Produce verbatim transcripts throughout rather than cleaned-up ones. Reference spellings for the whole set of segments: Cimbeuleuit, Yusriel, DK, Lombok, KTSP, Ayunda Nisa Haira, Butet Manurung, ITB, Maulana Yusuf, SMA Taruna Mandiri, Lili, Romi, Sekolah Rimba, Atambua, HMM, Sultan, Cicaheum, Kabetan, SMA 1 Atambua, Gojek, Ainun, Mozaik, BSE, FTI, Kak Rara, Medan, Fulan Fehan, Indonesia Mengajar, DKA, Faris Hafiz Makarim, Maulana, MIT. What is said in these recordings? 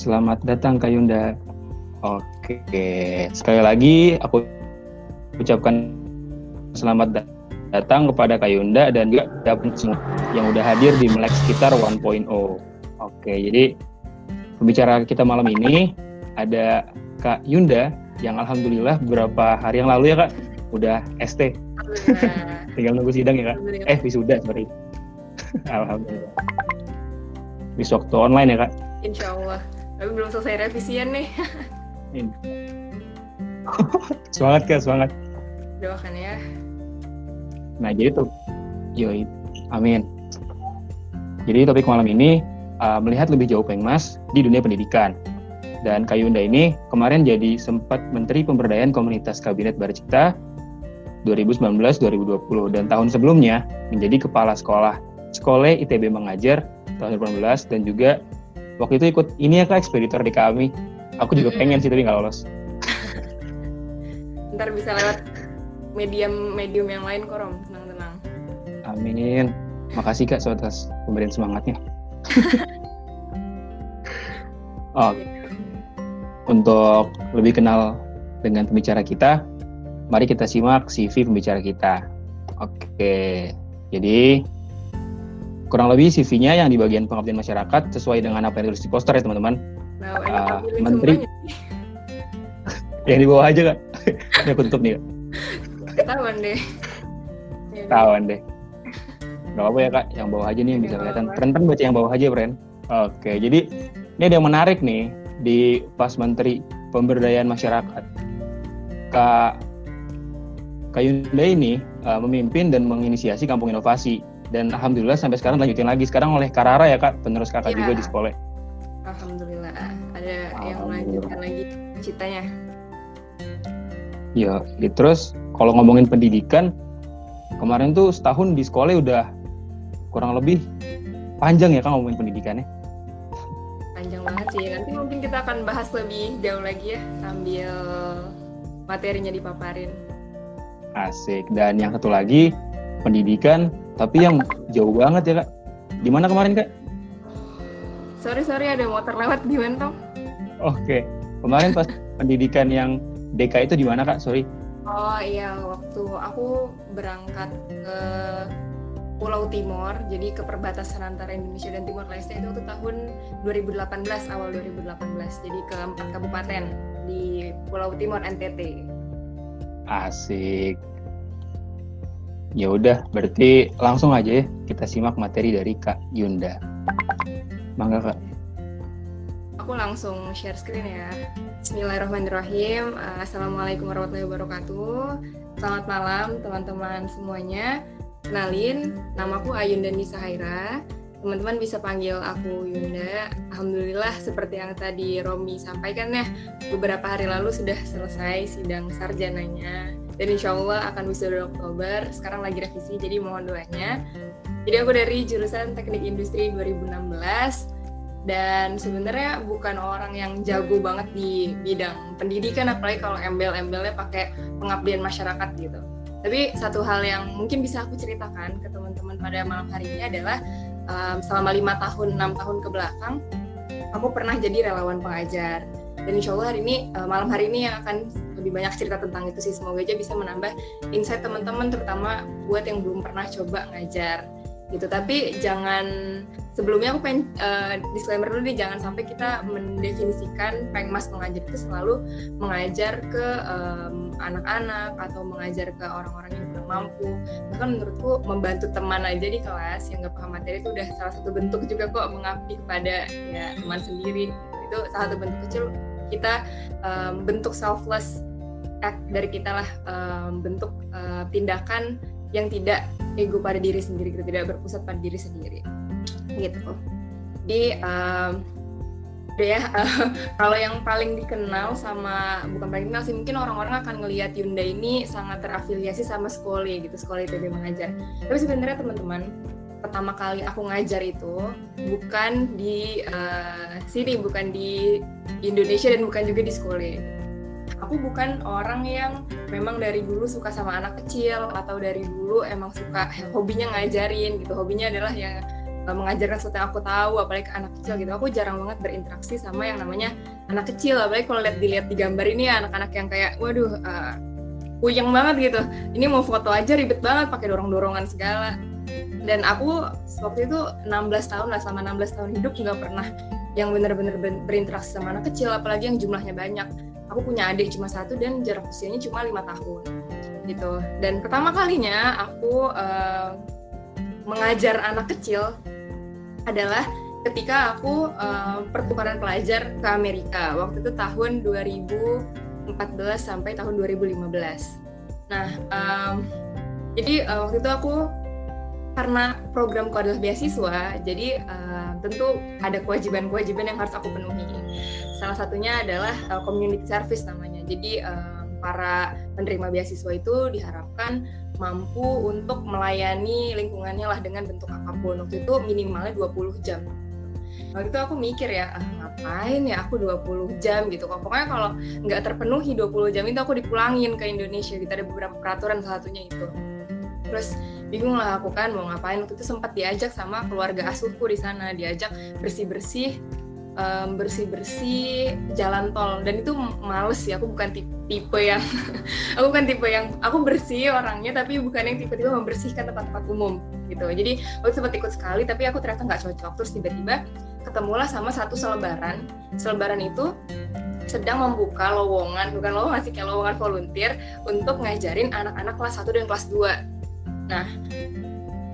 Selamat datang Kak Yunda. Oke, sekali lagi aku ucapkan selamat datang kepada Kak Yunda dan juga yang udah hadir di Melek Sekitar satu titik nol. Oke, jadi pembicara kita malam ini ada Kak Yunda yang alhamdulillah beberapa hari yang lalu ya Kak, udah S T. Tinggal nunggu sidang ya Kak. Eh, wisuda sorry. Alhamdulillah. Wis waktu online ya Kak. Insya Allah, tapi belum selesai revisian nih. Semangat Kak, semangat. Doakan ya. Nah jadi tuh, yoi, amin. Jadi topik malam ini uh, melihat lebih jauh Pengmas di dunia pendidikan. Dan Kak Yunda ini kemarin jadi sempat Menteri Pemberdayaan Komunitas Kabinet Barcita dua ribu sembilan belas dua ribu dua puluh dan tahun sebelumnya menjadi Kepala Sekolah Sekolah I T B Mengajar tahun dua ribu delapan belas dan juga waktu itu ikut ini ya Kak, ekspeditor di kami. Aku juga pengen sih tapi nggak lolos. Ntar bisa lewat medium-medium yang lain kok Rom, tenang-tenang. Amin. Makasih Kak atas pemberian semangatnya. Oh, untuk lebih kenal dengan pembicara kita, mari kita simak C V pembicara kita. Oke, jadi kurang lebih C V-nya yang di bagian pengabdian masyarakat sesuai dengan apa yang ditulis di poster ya teman-teman. Nah, uh, menteri yang di bawah aja Kak. Ini aku tutup nih Kak. Ketahuan deh. Ketahuan deh. Gak apa-apa ya Kak, yang bawah aja nih yang bisa kelihatan. Tren-tren baca yang bawah aja, Bren. Oke, jadi ini ada yang menarik nih di pas Menteri Pemberdayaan Masyarakat. Kak Kak Yunda ini uh, memimpin dan menginisiasi Kampung Inovasi. Dan alhamdulillah sampai sekarang lanjutin lagi sekarang oleh Kak Rara ya Kak, penerus Kakak ya. Juga di sekolah. Alhamdulillah ada yang melanjutkan lagi citanya. Ya, terus kalau ngomongin pendidikan, kemarin tuh setahun di sekolah udah kurang lebih panjang ya Kak ngomongin pendidikannya. Panjang banget sih, nanti mungkin kita akan bahas lebih jauh lagi ya sambil materinya dipaparin. Asik, dan yang satu lagi pendidikan, tapi yang jauh banget ya Kak. Di mana kemarin Kak? Sorry, sorry ada motor lewat, gimana Tom? Oke, kemarin pas pendidikan yang D K A itu di mana Kak? Sorry. Oh iya, waktu aku berangkat ke Pulau Timor, jadi ke perbatasan antara Indonesia dan Timor Leste itu waktu tahun dua ribu delapan belas, awal dua ribu delapan belas. Jadi ke empat kabupaten di Pulau Timor N T T. Asik. Ya udah, berarti langsung aja ya kita simak materi dari Kak Yunda. Mangga Kak. Aku langsung share screen ya. Bismillahirrahmanirrahim. Assalamualaikum warahmatullahi wabarakatuh. Selamat malam teman-teman semuanya. Kenalin, namaku Ayunda Nisa Haira. Teman-teman bisa panggil aku Yunda. Alhamdulillah seperti yang tadi Romi sampaikan ya, beberapa hari lalu sudah selesai sidang sarjananya. Dan insya Allah akan wisuda Oktober. Sekarang lagi revisi, jadi mohon doanya. Jadi aku dari jurusan Teknik Industri dua ribu enam belas. Dan sebenarnya bukan orang yang jago banget di bidang pendidikan, apalagi kalau embel-embelnya pakai pengabdian masyarakat gitu. Tapi satu hal yang mungkin bisa aku ceritakan ke teman-teman pada malam hari ini adalah um, selama lima tahun, enam tahun ke belakang aku pernah jadi relawan pengajar. Dan insya Allah hari ini, uh, malam hari ini yang akan lebih banyak cerita tentang itu sih. Semoga aja bisa menambah insight teman-teman, terutama buat yang belum pernah coba ngajar gitu. Tapi jangan, sebelumnya aku pengen uh, disclaimer dulu nih, jangan sampai kita mendefinisikan Pengmas mengajar itu selalu mengajar ke um, anak-anak atau mengajar ke orang-orang yang kurang mampu. Bahkan menurutku membantu teman aja di kelas yang nggak paham materi itu udah salah satu bentuk juga kok mengabdi kepada ya teman sendiri. Itu salah satu bentuk kecil kita, um, bentuk selfless act dari kita lah, um, bentuk uh, tindakan yang tidak ego pada diri sendiri, kita tidak berpusat pada diri sendiri gitu. Di um, ya uh, kalau yang paling dikenal sama, bukan paling dikenal sih, mungkin orang-orang akan ngelihat Yunda ini sangat terafiliasi sama sekolah gitu, sekolah I T B mengajar. Tapi sebenarnya teman-teman, pertama kali aku ngajar itu bukan di uh, sini, bukan di Indonesia dan bukan juga di sekolah. Aku bukan orang yang memang dari dulu suka sama anak kecil atau dari dulu emang suka hobinya ngajarin gitu. Hobinya adalah yang mengajarkan sesuatu yang aku tahu, apalagi ke anak kecil gitu. Aku jarang banget berinteraksi sama yang namanya anak kecil, apalagi kalau lihat dilihat di gambar ini ya, anak-anak yang kayak waduh uh, puyeng banget gitu, ini mau foto aja ribet banget pakai dorong-dorongan segala. Dan aku waktu itu enam belas tahun lah, selama enam belas tahun hidup nggak pernah yang benar-benar berinteraksi sama anak kecil, apalagi yang jumlahnya banyak. Aku punya adik cuma satu dan jarak usianya cuma lima tahun gitu. Dan pertama kalinya aku uh, mengajar anak kecil adalah ketika aku uh, pertukaran pelajar ke Amerika. Waktu itu tahun dua ribu empat belas sampai tahun dua ribu lima belas. Nah, um, jadi uh, waktu itu aku karena programku adalah beasiswa, jadi uh, tentu ada kewajiban-kewajiban yang harus aku penuhi. Salah satunya adalah uh, community service namanya. Jadi uh, para penerima beasiswa itu diharapkan mampu untuk melayani lingkungannya lah dengan bentuk apapun. Waktu itu minimalnya dua puluh jam. Waktu itu aku mikir ya, ah, ngapain ya aku dua puluh jam gitu. Pokoknya kalau nggak terpenuhi dua puluh jam itu aku dipulangin ke Indonesia. Kita ada beberapa peraturan, salah satunya itu. Terus bingung lah aku kan mau ngapain. Waktu itu sempat diajak sama keluarga asuhku di sana, diajak bersih-bersih um, bersih-bersih jalan tol. Dan itu males ya, aku bukan tipe yang aku bukan tipe yang aku bersih orangnya, tapi bukan yang tiba-tiba membersihkan tempat-tempat umum gitu. Jadi waktu sempat ikut sekali tapi aku ternyata nggak cocok. Terus tiba-tiba ketemulah sama satu selebaran. Selebaran itu sedang membuka lowongan, bukan lowongan sih, kayak lowongan volunteer untuk ngajarin anak-anak kelas satu dan kelas dua. Nah,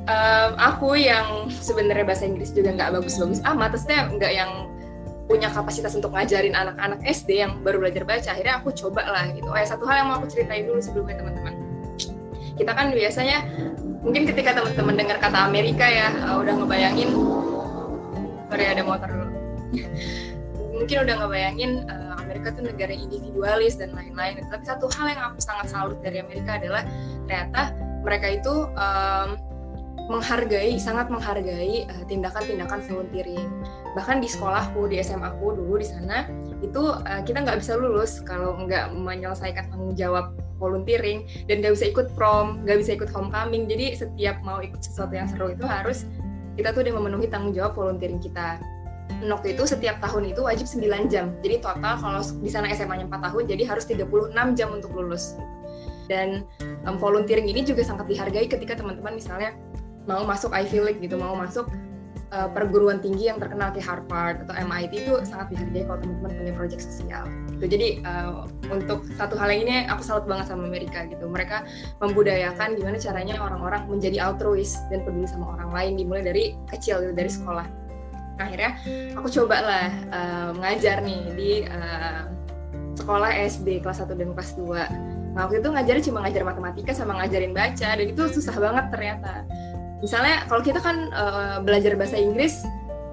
um, aku yang sebenarnya bahasa Inggris juga nggak bagus-bagus amat, maksudnya nggak yang punya kapasitas untuk ngajarin anak-anak S D yang baru belajar baca, akhirnya aku coba lah gitu. Oh ya, satu hal yang mau aku ceritain dulu sebelumnya teman-teman. Kita kan biasanya, mungkin ketika teman-teman dengar kata Amerika ya, uh, udah ngebayangin, sorry ada motor dulu, mungkin udah ngebayangin uh, Amerika tuh negara individualis dan lain-lain. Tapi satu hal yang aku sangat salut dari Amerika adalah ternyata mereka itu um, menghargai, sangat menghargai uh, tindakan-tindakan volunteering. Bahkan di sekolahku, di S M A ku dulu di sana, itu uh, kita nggak bisa lulus kalau nggak menyelesaikan tanggung jawab volunteering, dan nggak bisa ikut prom, nggak bisa ikut homecoming. Jadi setiap mau ikut sesuatu yang seru itu harus kita tuh udah memenuhi tanggung jawab volunteering kita. Waktu itu setiap tahun itu wajib sembilan jam. Jadi total kalau di sana S M A-nya empat tahun, jadi harus tiga puluh enam jam untuk lulus. Dan um, volunteering ini juga sangat dihargai ketika teman-teman misalnya mau masuk Ivy League gitu, mau masuk uh, perguruan tinggi yang terkenal kayak Harvard atau M I T, itu sangat dihargai kalau teman-teman punya proyek sosial gitu. Jadi uh, untuk satu hal yang ini aku salut banget sama Amerika gitu. Mereka membudayakan gimana caranya orang-orang menjadi altruis dan peduli sama orang lain, dimulai dari kecil gitu, dari sekolah. Akhirnya aku cobalah uh, ngajar nih di uh, sekolah S D kelas satu dan kelas dua. Nah, waktu itu ngajarin cuma ngajar matematika sama ngajarin baca, dan itu susah banget ternyata. Misalnya kalau kita kan uh, belajar bahasa Inggris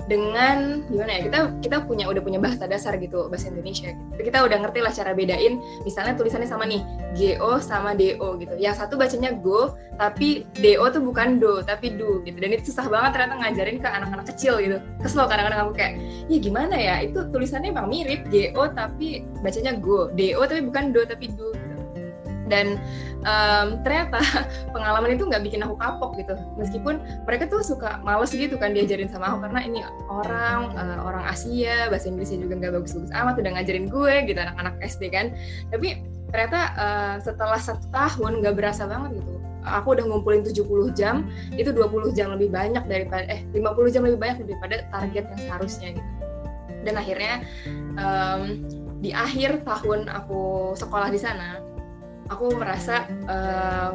dengan gimana ya, kita kita punya udah punya bahasa dasar gitu, bahasa Indonesia gitu. Kita udah ngerti lah cara bedain, misalnya tulisannya sama nih, G O sama D O gitu. Yang satu bacanya go, tapi D O tuh bukan do, tapi do gitu. Dan itu susah banget ternyata ngajarin ke anak-anak kecil gitu. Kesel kadang-kadang aku kayak, ya gimana ya, itu tulisannya emang mirip, G O tapi bacanya go, D O tapi bukan do, tapi do gitu. Dan um, ternyata pengalaman itu nggak bikin aku kapok gitu, meskipun mereka tuh suka males gitu kan diajarin sama aku, karena ini orang uh, orang Asia, bahasa Inggrisnya juga nggak bagus-bagus amat, udah ngajarin gue gitu anak-anak S D kan. Tapi ternyata uh, setelah satu tahun nggak berasa banget gitu, aku udah ngumpulin tujuh puluh jam, itu dua puluh jam lebih banyak daripada eh lima puluh jam lebih banyak daripada target yang seharusnya gitu. Dan akhirnya um, di akhir tahun aku sekolah di sana, aku merasa uh,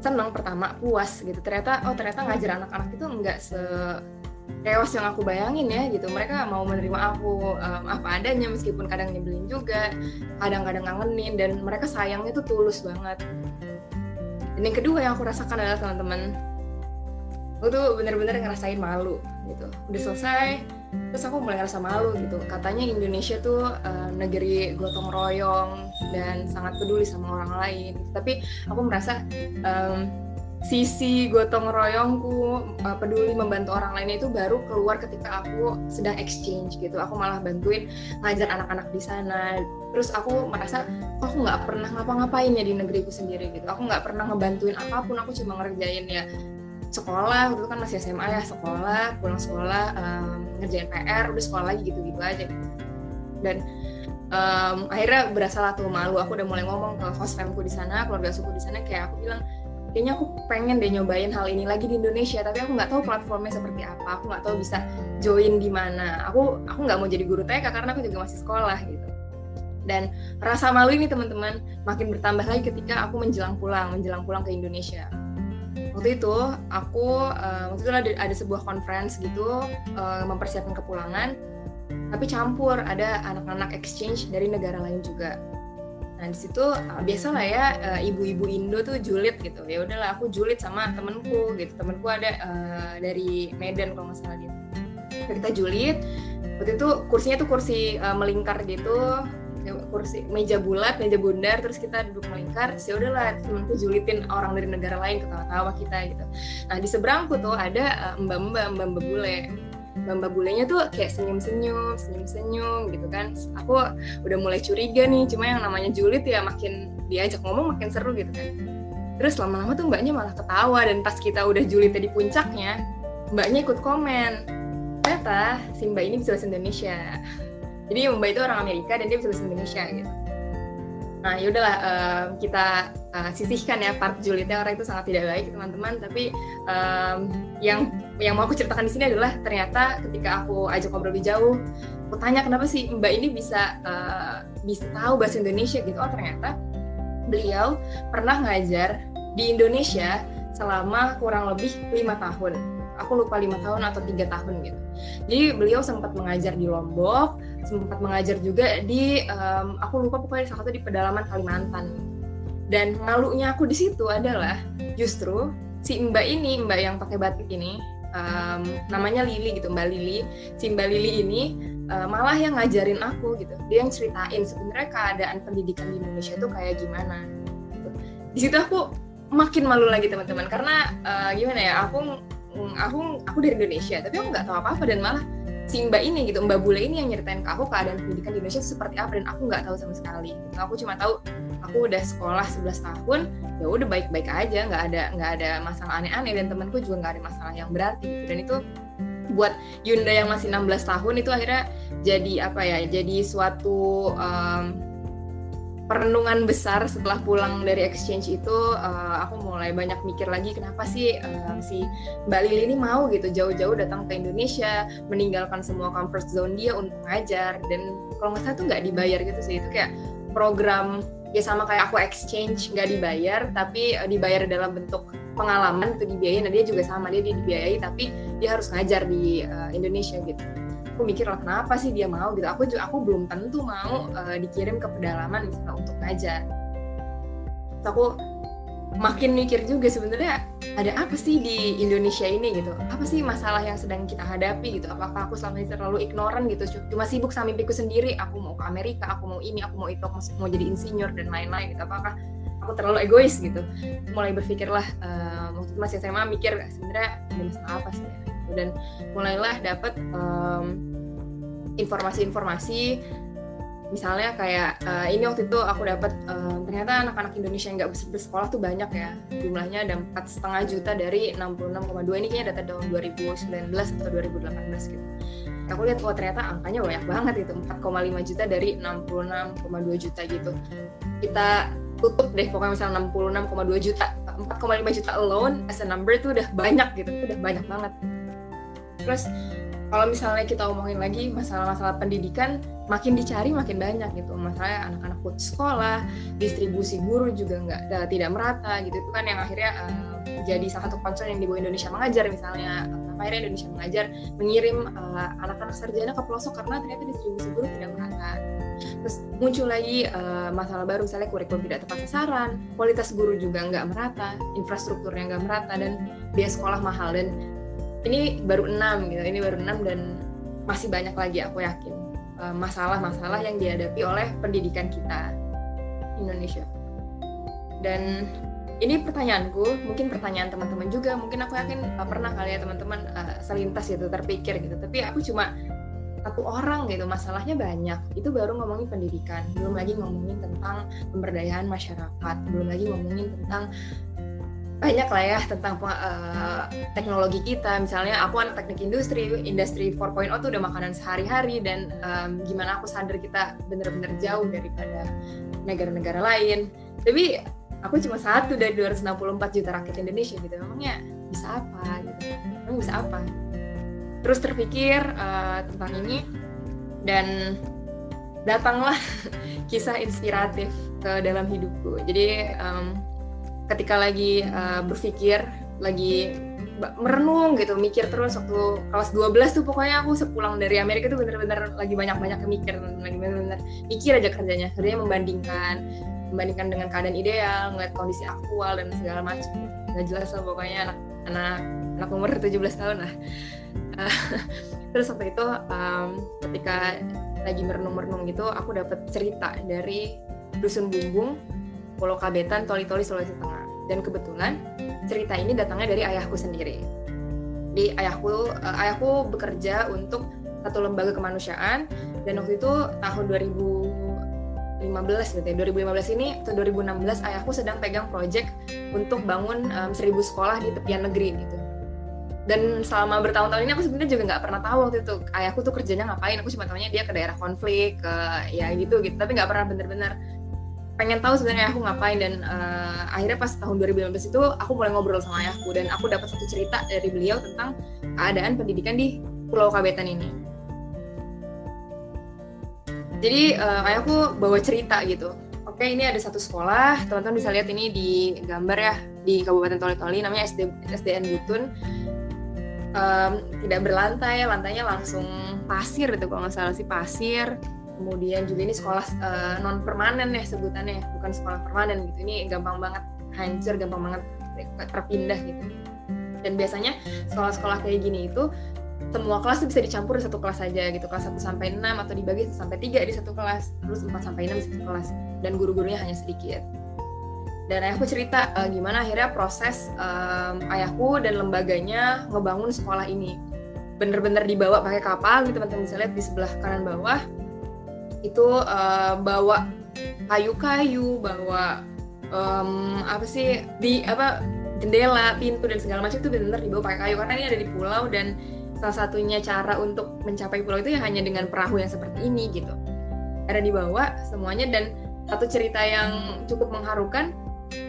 senang, pertama puas gitu. Ternyata oh ternyata ngajar anak-anak itu nggak se-chaos yang aku bayangin ya gitu. Mereka mau menerima aku um, apa adanya, meskipun kadang nyebelin juga, kadang-kadang ngangenin, dan mereka sayangnya tuh tulus banget. Dan yang kedua yang aku rasakan adalah teman-teman, aku tuh bener-bener ngerasain malu gitu. Udah selesai, terus aku mulai ngerasa malu gitu. Katanya Indonesia tuh uh, negeri gotong royong dan sangat peduli sama orang lain gitu. Tapi aku merasa um, sisi gotong royongku, uh, peduli membantu orang lainnya itu baru keluar ketika aku sedang exchange gitu. Aku malah bantuin ngajar anak-anak di sana. Terus aku merasa oh, aku nggak pernah ngapa-ngapain ya di negeriku sendiri gitu. Aku nggak pernah ngebantuin apapun, aku cuma ngerjain ya sekolah, waktu itu kan masih S M A ya, sekolah, pulang sekolah, um, ngerjain P R, udah sekolah lagi gitu-gitu aja. Dan um, akhirnya berasalah tuh malu, aku udah mulai ngomong ke host famku di sana, keluarga suku di sana, kayak aku bilang, kayaknya aku pengen deh nyobain hal ini lagi di Indonesia, tapi aku nggak tahu platformnya seperti apa, aku nggak tahu bisa join di mana. Aku aku nggak mau jadi guru T K karena aku juga masih sekolah gitu. Dan rasa malu ini teman-teman makin bertambah lagi ketika aku menjelang pulang, menjelang pulang ke Indonesia. Waktu itu aku uh, waktu itu ada, ada sebuah conference gitu uh, mempersiapkan kepulangan, tapi campur ada anak-anak exchange dari negara lain juga. Nah di situ biasalah ya ibu-ibu Indo tuh julid gitu. Ya udahlah aku julid sama temanku gitu. Temanku ada uh, dari Medan kalau nggak salah gitu. Kita julid. Waktu itu kursinya tuh kursi uh, melingkar gitu, kursi meja bulat, meja bundar, terus kita duduk melingkar. Ya udahlah temanku julitin orang dari negara lain, ketawa-tawa kita gitu. Nah di seberangku tuh ada uh, mbak-mbak, mbak-mbak bule. Mbak-mbak bulenya tuh kayak senyum-senyum, senyum-senyum gitu kan. Aku udah mulai curiga nih, cuma yang namanya julid ya makin diajak ngomong makin seru gitu kan. Terus lama-lama tuh mbaknya malah ketawa, dan pas kita udah julidnya di puncaknya, mbaknya ikut komen. Ternyata si mbak ini bisa bahasa Indonesia. Jadi mbak itu orang Amerika dan dia bisa bahasa Indonesia gitu. Nah yaudahlah um, kita uh, sisihkan ya part julidnya karena itu sangat tidak baik teman-teman. Tapi um, yang yang mau aku ceritakan di sini adalah ternyata ketika aku ajak ngobrol lebih jauh, aku tanya kenapa sih mbak ini bisa uh, bisa tahu bahasa Indonesia gitu. Oh ternyata beliau pernah ngajar di Indonesia selama kurang lebih lima tahun. Aku lupa lima tahun atau tiga tahun gitu. Jadi beliau sempat mengajar di Lombok, sempat mengajar juga di um, aku lupa pokoknya salah satu di pedalaman Kalimantan. Dan malunya aku di situ adalah justru si mbak ini, mbak yang pakai batik ini, um, namanya Lili gitu, mbak Lili. Si mbak Lili ini uh, malah yang ngajarin aku gitu. Dia yang ceritain sebenarnya keadaan pendidikan di Indonesia itu kayak gimana. Gitu. Di situ aku makin malu lagi teman-teman karena uh, gimana ya, aku aku aku dari Indonesia tapi aku nggak tahu apa-apa, dan malah si mbak ini gitu, mbak bule ini yang nyeritain ke aku keadaan pendidikan di Indonesia itu seperti apa, dan aku nggak tahu sama sekali gitu. Aku cuma tahu aku udah sekolah sebelas tahun, ya udah baik-baik aja, nggak ada nggak ada masalah aneh-aneh, dan temanku juga nggak ada masalah yang berarti gitu. Dan itu buat Yunda yang masih enam belas tahun itu akhirnya jadi apa ya, jadi suatu um, perenungan besar setelah pulang dari exchange itu. Uh, aku mulai banyak mikir lagi kenapa sih uh, si Mbak Lili ini mau gitu jauh-jauh datang ke Indonesia, meninggalkan semua comfort zone dia untuk ngajar, dan kalau nggak salah tuh nggak dibayar gitu sih, itu kayak program ya sama kayak aku exchange nggak dibayar tapi uh, dibayar dalam bentuk pengalaman itu dibiayain. Nah dia juga sama, dia, dia dibiayai tapi dia harus ngajar di uh, Indonesia gitu. Aku mikir lah kenapa sih dia mau gitu, aku juga aku belum tentu mau uh, dikirim ke pedalaman misalnya untuk ngajar. Terus aku makin mikir juga sebenarnya ada apa sih di Indonesia ini gitu, apa sih masalah yang sedang kita hadapi gitu, apakah aku selama ini terlalu ignoran gitu, cuma sibuk sama mimpiku sendiri, aku mau ke Amerika, aku mau ini, aku mau itu, aku mau jadi insinyur dan lain-lain gitu, apakah aku terlalu egois gitu. Mulai berpikirlah uh, waktu masih S M A mikir sebenarnya ada masalah apa sih ya? Dan mulailah dapat um, informasi-informasi, misalnya kayak uh, ini waktu itu aku dapat um, ternyata anak-anak Indonesia yang nggak bersekolah tuh banyak ya, jumlahnya ada empat koma lima juta dari enam puluh enam koma dua, ini kayaknya data tahun dua ribu sembilan belas atau dua ribu delapan belas gitu. Aku lihat wah oh, ternyata angkanya banyak banget itu, empat koma lima juta dari enam puluh enam koma dua juta gitu. Kita tutup deh pokoknya misalnya enam puluh enam koma dua juta, empat koma lima juta alone as a number itu udah banyak gitu, udah banyak banget. Terus kalau misalnya kita omongin lagi masalah-masalah pendidikan, makin dicari makin banyak gitu. Masalahnya anak-anak putus sekolah, distribusi guru juga nggak tidak merata gitu. Itu kan yang akhirnya uh, jadi salah satu concern yang dibawa Indonesia Mengajar misalnya. Akhirnya Indonesia Mengajar mengirim uh, anak-anak sarjana ke pelosok karena ternyata distribusi guru tidak merata. Terus muncul lagi uh, masalah baru misalnya kurikulum tidak tepat sasaran, kualitas guru juga nggak merata, infrastrukturnya nggak merata, dan biaya sekolah mahal. Dan ini baru enam gitu, ini baru enam dan masih banyak lagi aku yakin masalah-masalah yang dihadapi oleh pendidikan kita Indonesia. Dan ini pertanyaanku, mungkin pertanyaan teman-teman juga, mungkin aku yakin pernah kali ya teman-teman uh, selintas gitu terpikir gitu, tapi aku cuma satu orang gitu, masalahnya banyak, itu baru ngomongin pendidikan, belum lagi ngomongin tentang pemberdayaan masyarakat, belum lagi ngomongin tentang banyak lah ya tentang uh, teknologi kita. Misalnya aku anak teknik industri, industri empat koma nol tuh udah makanan sehari-hari, dan um, gimana aku sadar kita bener-bener jauh daripada negara-negara lain. Tapi aku cuma satu dari dua ratus enam puluh empat juta rakyat Indonesia gitu, emangnya bisa apa gitu, emang bisa apa. Terus terpikir uh, tentang ini, dan datanglah kisah inspiratif ke dalam hidupku. Jadi um, ketika lagi uh, berpikir, lagi merenung gitu, mikir terus waktu kelas dua belas tuh pokoknya aku sepulang dari Amerika tuh bener-bener lagi banyak-banyak mikir, lagi bener-bener mikir aja kerjanya, kerjanya membandingkan, membandingkan dengan keadaan ideal, ngeliat kondisi aktual dan segala macam. Nggak jelas lah pokoknya anak, anak, anak umur tujuh belas tahun lah. Uh, terus waktu itu um, ketika lagi merenung-merenung gitu, aku dapat cerita dari Dusun Bumbung, Pulau Kabetan, Toli-Toli, Sulawesi Tengah. Dan kebetulan cerita ini datangnya dari ayahku sendiri. Di ayahku, uh, ayahku bekerja untuk satu lembaga kemanusiaan, dan waktu itu tahun dua ribu lima belas gitu ya. dua ribu lima belas ini atau dua ribu enam belas ayahku sedang pegang proyek untuk bangun um, seribu sekolah di tepian negeri gitu. Dan selama bertahun-tahun ini aku sebenarnya juga nggak pernah tahu waktu itu ayahku tuh kerjanya ngapain. Aku cuma tahunya dia ke daerah konflik, ke ya gitu gitu. Tapi nggak pernah bener-bener pengen tahu sebenarnya ayahku ngapain. Dan uh, akhirnya pas tahun dua ribu lima belas itu aku mulai ngobrol sama ayahku, dan aku dapat satu cerita dari beliau tentang keadaan pendidikan di Pulau Kabetan ini. Jadi uh, ayahku bawa cerita gitu. Oke, ini ada satu sekolah, teman-teman bisa lihat ini di gambar ya, di Kabupaten Toli-Toli, namanya S D, S D N Butun. Um, tidak berlantai, lantainya langsung pasir gitu kalau nggak salah sih, pasir. Kemudian juga ini sekolah uh, non permanen ya sebutannya, bukan sekolah permanen gitu. Ini gampang banget hancur, gampang banget terpindah gitu. Dan biasanya sekolah-sekolah kayak gini itu semua kelas bisa dicampur di satu kelas aja gitu, kelas satu sampai enam atau dibagi satu sampai tiga di satu kelas, terus empat sampai enam di satu kelas, dan guru-gurunya hanya sedikit. Dan ayahku cerita uh, gimana akhirnya proses um, ayahku dan lembaganya ngebangun sekolah ini. Bener-bener dibawa pakai kapal, gitu, teman-teman bisa lihat di sebelah kanan bawah. Itu uh, bawa kayu-kayu, bawa um, apa sih, di apa jendela, pintu, dan segala macam itu bener-bener dibawa pakai kayu. Karena ini ada di pulau, dan salah satunya cara untuk mencapai pulau itu ya hanya dengan perahu yang seperti ini, gitu. Ada dibawa semuanya, dan satu cerita yang cukup mengharukan,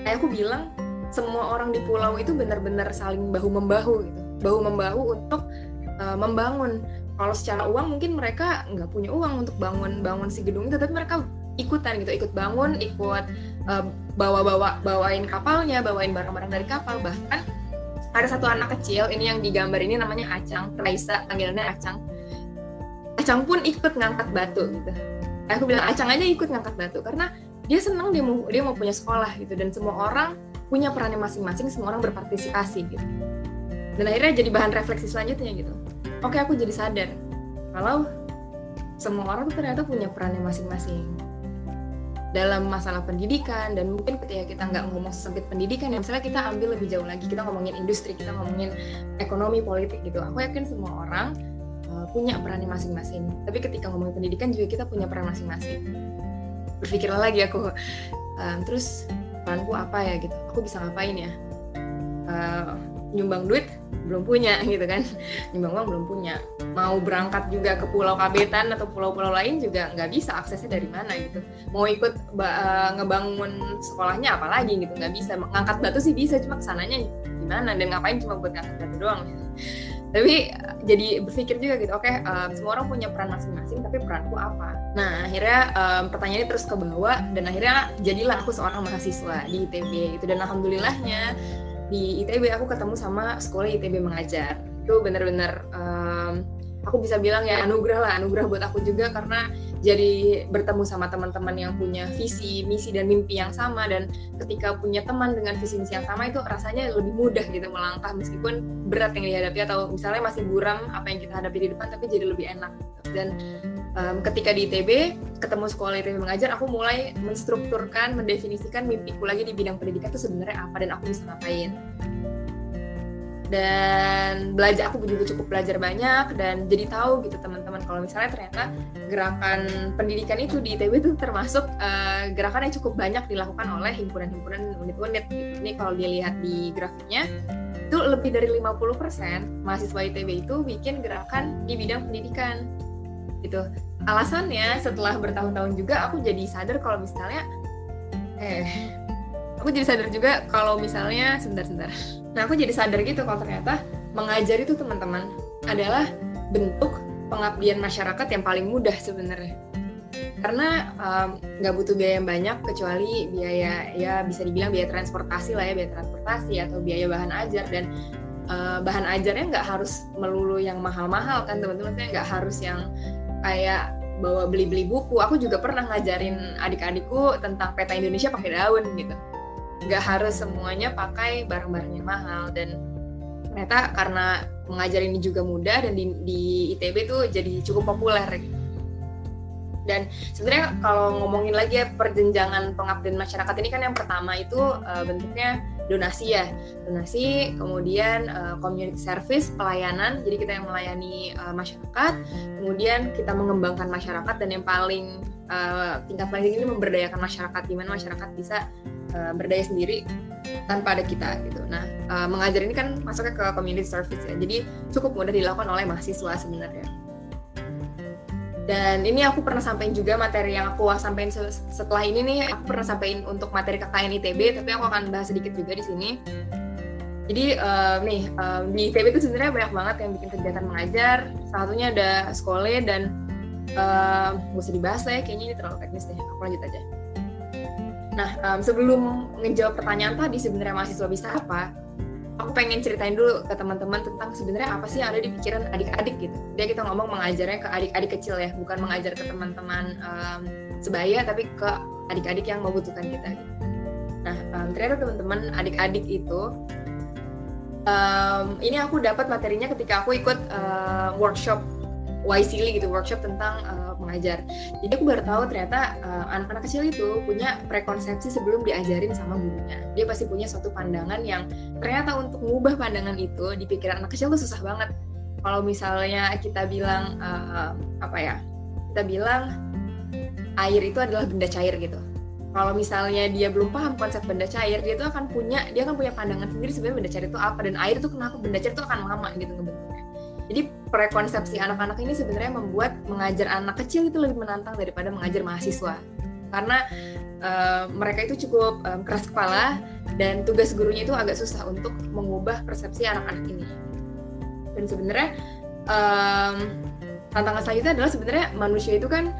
ayahku bilang semua orang di pulau itu benar-benar saling bahu-membahu gitu, bahu-membahu untuk uh, membangun. Kalau secara uang mungkin mereka nggak punya uang untuk bangun-bangun si gedung itu, tapi mereka ikutan gitu, ikut bangun, ikut uh, bawa-bawa, bawain kapalnya, bawain barang-barang dari kapal. Bahkan ada satu anak kecil, ini yang digambar ini namanya Acang, Raisa, panggilannya Acang. Acang pun ikut ngangkat batu gitu. Aku bilang Acang aja ikut ngangkat batu karena dia senang, dia mau, dia mau punya sekolah gitu, dan semua orang punya perannya masing-masing, semua orang berpartisipasi gitu. Dan akhirnya jadi bahan refleksi selanjutnya gitu. Oke, aku jadi sadar kalau semua orang tuh ternyata punya perannya masing-masing dalam masalah pendidikan. Dan mungkin ketika kita nggak ngomong sesempit pendidikan, ya misalnya kita ambil lebih jauh lagi, kita ngomongin industri, kita ngomongin ekonomi, politik gitu. Aku yakin semua orang uh, punya perannya masing-masing. Tapi ketika ngomongin pendidikan juga kita punya peran masing-masing. Berpikirlah lagi aku, um, terus peranku apa ya gitu, aku bisa ngapain ya, uh, nyumbang duit belum punya gitu kan, nyumbang uang belum punya, mau berangkat juga ke Pulau Kabetan atau pulau-pulau lain juga nggak bisa, aksesnya dari mana gitu, mau ikut uh, ngebangun sekolahnya apalagi gitu, nggak bisa. Ngangkat batu sih bisa, cuma kesananya gimana dan ngapain cuma buat ngangkat batu doang. Tapi jadi berpikir juga gitu, oke, okay, um, semua orang punya peran masing-masing, tapi peranku apa? Nah, akhirnya um, pertanyaannya terus ke bawah, dan akhirnya jadilah aku seorang mahasiswa di I T B gitu. Dan alhamdulillahnya di I T B aku ketemu sama sekolah I T B Mengajar. Itu benar-benar um, aku bisa bilang ya anugerah lah, anugerah buat aku juga, karena jadi bertemu sama teman-teman yang punya visi, misi, dan mimpi yang sama. Dan ketika punya teman dengan visi misi yang sama, itu rasanya lebih mudah gitu melangkah, meskipun berat yang dihadapi atau misalnya masih buram apa yang kita hadapi di depan, tapi jadi lebih enak. Dan um, ketika di I T B, ketemu sekolah I T B Mengajar, aku mulai menstrukturkan, mendefinisikan mimpiku lagi di bidang pendidikan itu sebenarnya apa dan aku bisa ngapain. dan belajar, aku juga cukup belajar banyak dan jadi tahu gitu teman-teman kalau misalnya ternyata gerakan pendidikan itu di I T B itu termasuk uh, gerakan yang cukup banyak dilakukan oleh himpunan-himpunan unit-unit. Ini kalau dilihat di grafiknya itu lebih dari lima puluh persen mahasiswa I T B itu bikin gerakan di bidang pendidikan gitu. Alasannya setelah bertahun-tahun juga aku jadi sadar kalau misalnya eh aku jadi sadar juga kalau misalnya sebentar-sebentar. Nah, aku jadi sadar gitu kalau ternyata mengajar itu teman-teman adalah bentuk pengabdian masyarakat yang paling mudah sebenarnya. Karena nggak um, butuh biaya yang banyak kecuali biaya ya bisa dibilang biaya transportasi lah ya, biaya transportasi atau biaya bahan ajar dan uh, bahan ajarnya nggak harus melulu yang mahal-mahal kan teman-teman, saya nggak harus yang kayak bawa beli-beli buku. Aku juga pernah ngajarin adik-adikku tentang peta Indonesia pakai daun gitu. Nggak harus semuanya pakai barang-barang yang mahal dan ternyata karena mengajar ini juga mudah dan di, di I T B tuh jadi cukup populer gitu. Dan sebenarnya kalau ngomongin lagi ya perjenjangan pengabdian masyarakat ini kan yang pertama itu uh, bentuknya donasi ya, donasi, kemudian uh, community service, pelayanan, jadi kita yang melayani uh, masyarakat, kemudian kita mengembangkan masyarakat dan yang paling uh, tingkat paling tinggi ini memberdayakan masyarakat, di mana masyarakat bisa uh, berdaya sendiri tanpa ada kita gitu. Nah, uh, mengajar ini kan masuknya ke community service ya, jadi cukup mudah dilakukan oleh mahasiswa sebenarnya. Dan ini aku pernah sampaikan juga materi yang aku sampaikan setelah ini nih, aku pernah sampaikan untuk materi K K N I T B, tapi aku akan bahas sedikit juga di sini. Jadi uh, nih uh, di I T B itu sebenarnya banyak banget yang bikin kegiatan mengajar. Salah satunya ada sekolah dan uh, gak usah dibahas lah ya, kayaknya ini terlalu teknis deh. Aku lanjut aja. Nah um, sebelum menjawab pertanyaan tadi sebenarnya mahasiswa bisa apa? Aku pengen ceritain dulu ke teman-teman tentang sebenarnya apa sih yang ada di pikiran adik-adik gitu. Dia kita ngomong mengajarnya ke adik-adik kecil ya, bukan mengajar ke teman-teman um, sebaya, tapi ke adik-adik yang membutuhkan kita gitu. Nah, um, ternyata teman-teman adik-adik itu, um, ini aku dapat materinya ketika aku ikut uh, workshop Y C L gitu, workshop tentang uh, mengajar. Jadi aku baru tahu ternyata uh, anak-anak kecil itu punya prekonsepsi sebelum diajarin sama gurunya. Dia pasti punya suatu pandangan yang ternyata untuk mengubah pandangan itu di pikiran anak kecil itu susah banget. Kalau misalnya kita bilang uh, apa ya? Kita bilang air itu adalah benda cair gitu. Kalau misalnya dia belum paham konsep benda cair, dia tuh akan punya dia akan punya pandangan sendiri sebenarnya benda cair itu apa dan air itu kenapa benda cair itu akan lama gitu ngebentuknya. Jadi prekonsepsi anak-anak ini sebenarnya membuat mengajar anak kecil itu lebih menantang daripada mengajar mahasiswa. Karena uh, mereka itu cukup um, keras kepala dan tugas gurunya itu agak susah untuk mengubah persepsi anak-anak ini. Dan sebenarnya um, tantangan selanjutnya adalah sebenarnya manusia itu kan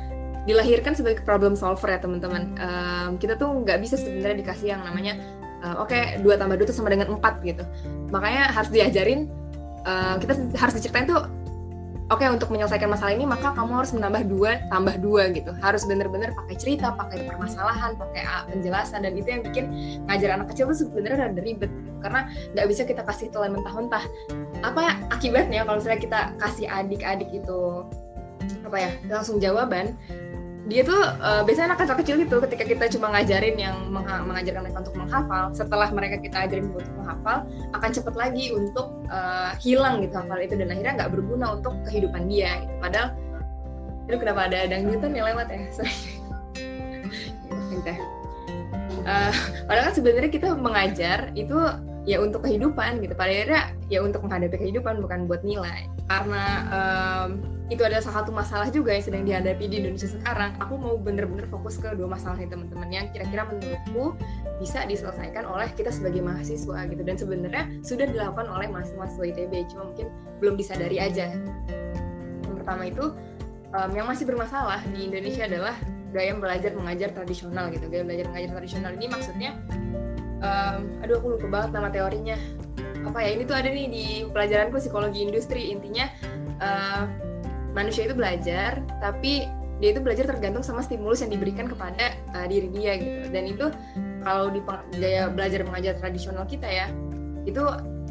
dilahirkan sebagai problem solver ya teman-teman. Um, kita tuh nggak bisa sebenarnya dikasih yang namanya uh, oke okay, dua tambah dua itu sama dengan empat gitu. Makanya harus diajarin. Uh, kita harus diceritain tuh, oke okay, untuk menyelesaikan masalah ini maka kamu harus menambah dua tambah dua gitu. Harus benar-benar pakai cerita, pakai permasalahan, pakai penjelasan, dan itu yang bikin ngajar anak kecil tuh sebenarnya rada ribet gitu. Karena nggak bisa kita kasih telan mentah-mentah. Apa akibatnya kalau misalnya kita kasih adik-adik itu apa ya langsung jawaban? Dia tuh uh, biasanya anak kecil gitu ketika kita cuma ngajarin yang mengha- mengajarkan mereka untuk menghafal, setelah mereka kita ajarin untuk menghafal akan cepat lagi untuk uh, hilang gitu hafal itu dan akhirnya nggak berguna untuk kehidupan dia gitu. Padahal itu kenapa ada dangdutan yang lewat ya gitu. uh, padahal kan sebenarnya kita mengajar itu ya untuk kehidupan gitu, padahal ya untuk menghadapi kehidupan bukan buat nilai. Karena um, itu adalah salah satu masalah juga yang sedang dihadapi di Indonesia sekarang. Aku mau bener-bener fokus ke dua masalah ini teman-teman yang kira-kira menurutku bisa diselesaikan oleh kita sebagai mahasiswa gitu. Dan sebenarnya sudah dilakukan oleh mahasiswa I T B, cuma mungkin belum disadari aja. Yang pertama itu um, yang masih bermasalah di Indonesia adalah gaya belajar mengajar tradisional gitu. Gaya belajar mengajar tradisional ini maksudnya, um, aduh aku lupa banget nama teorinya. Apa ya, ini tuh ada nih di pelajaranku psikologi industri. Intinya Uh, manusia itu belajar, tapi dia itu belajar tergantung sama stimulus yang diberikan kepada uh, diri dia gitu. Dan itu kalau di peng- gaya belajar mengajar tradisional kita ya, itu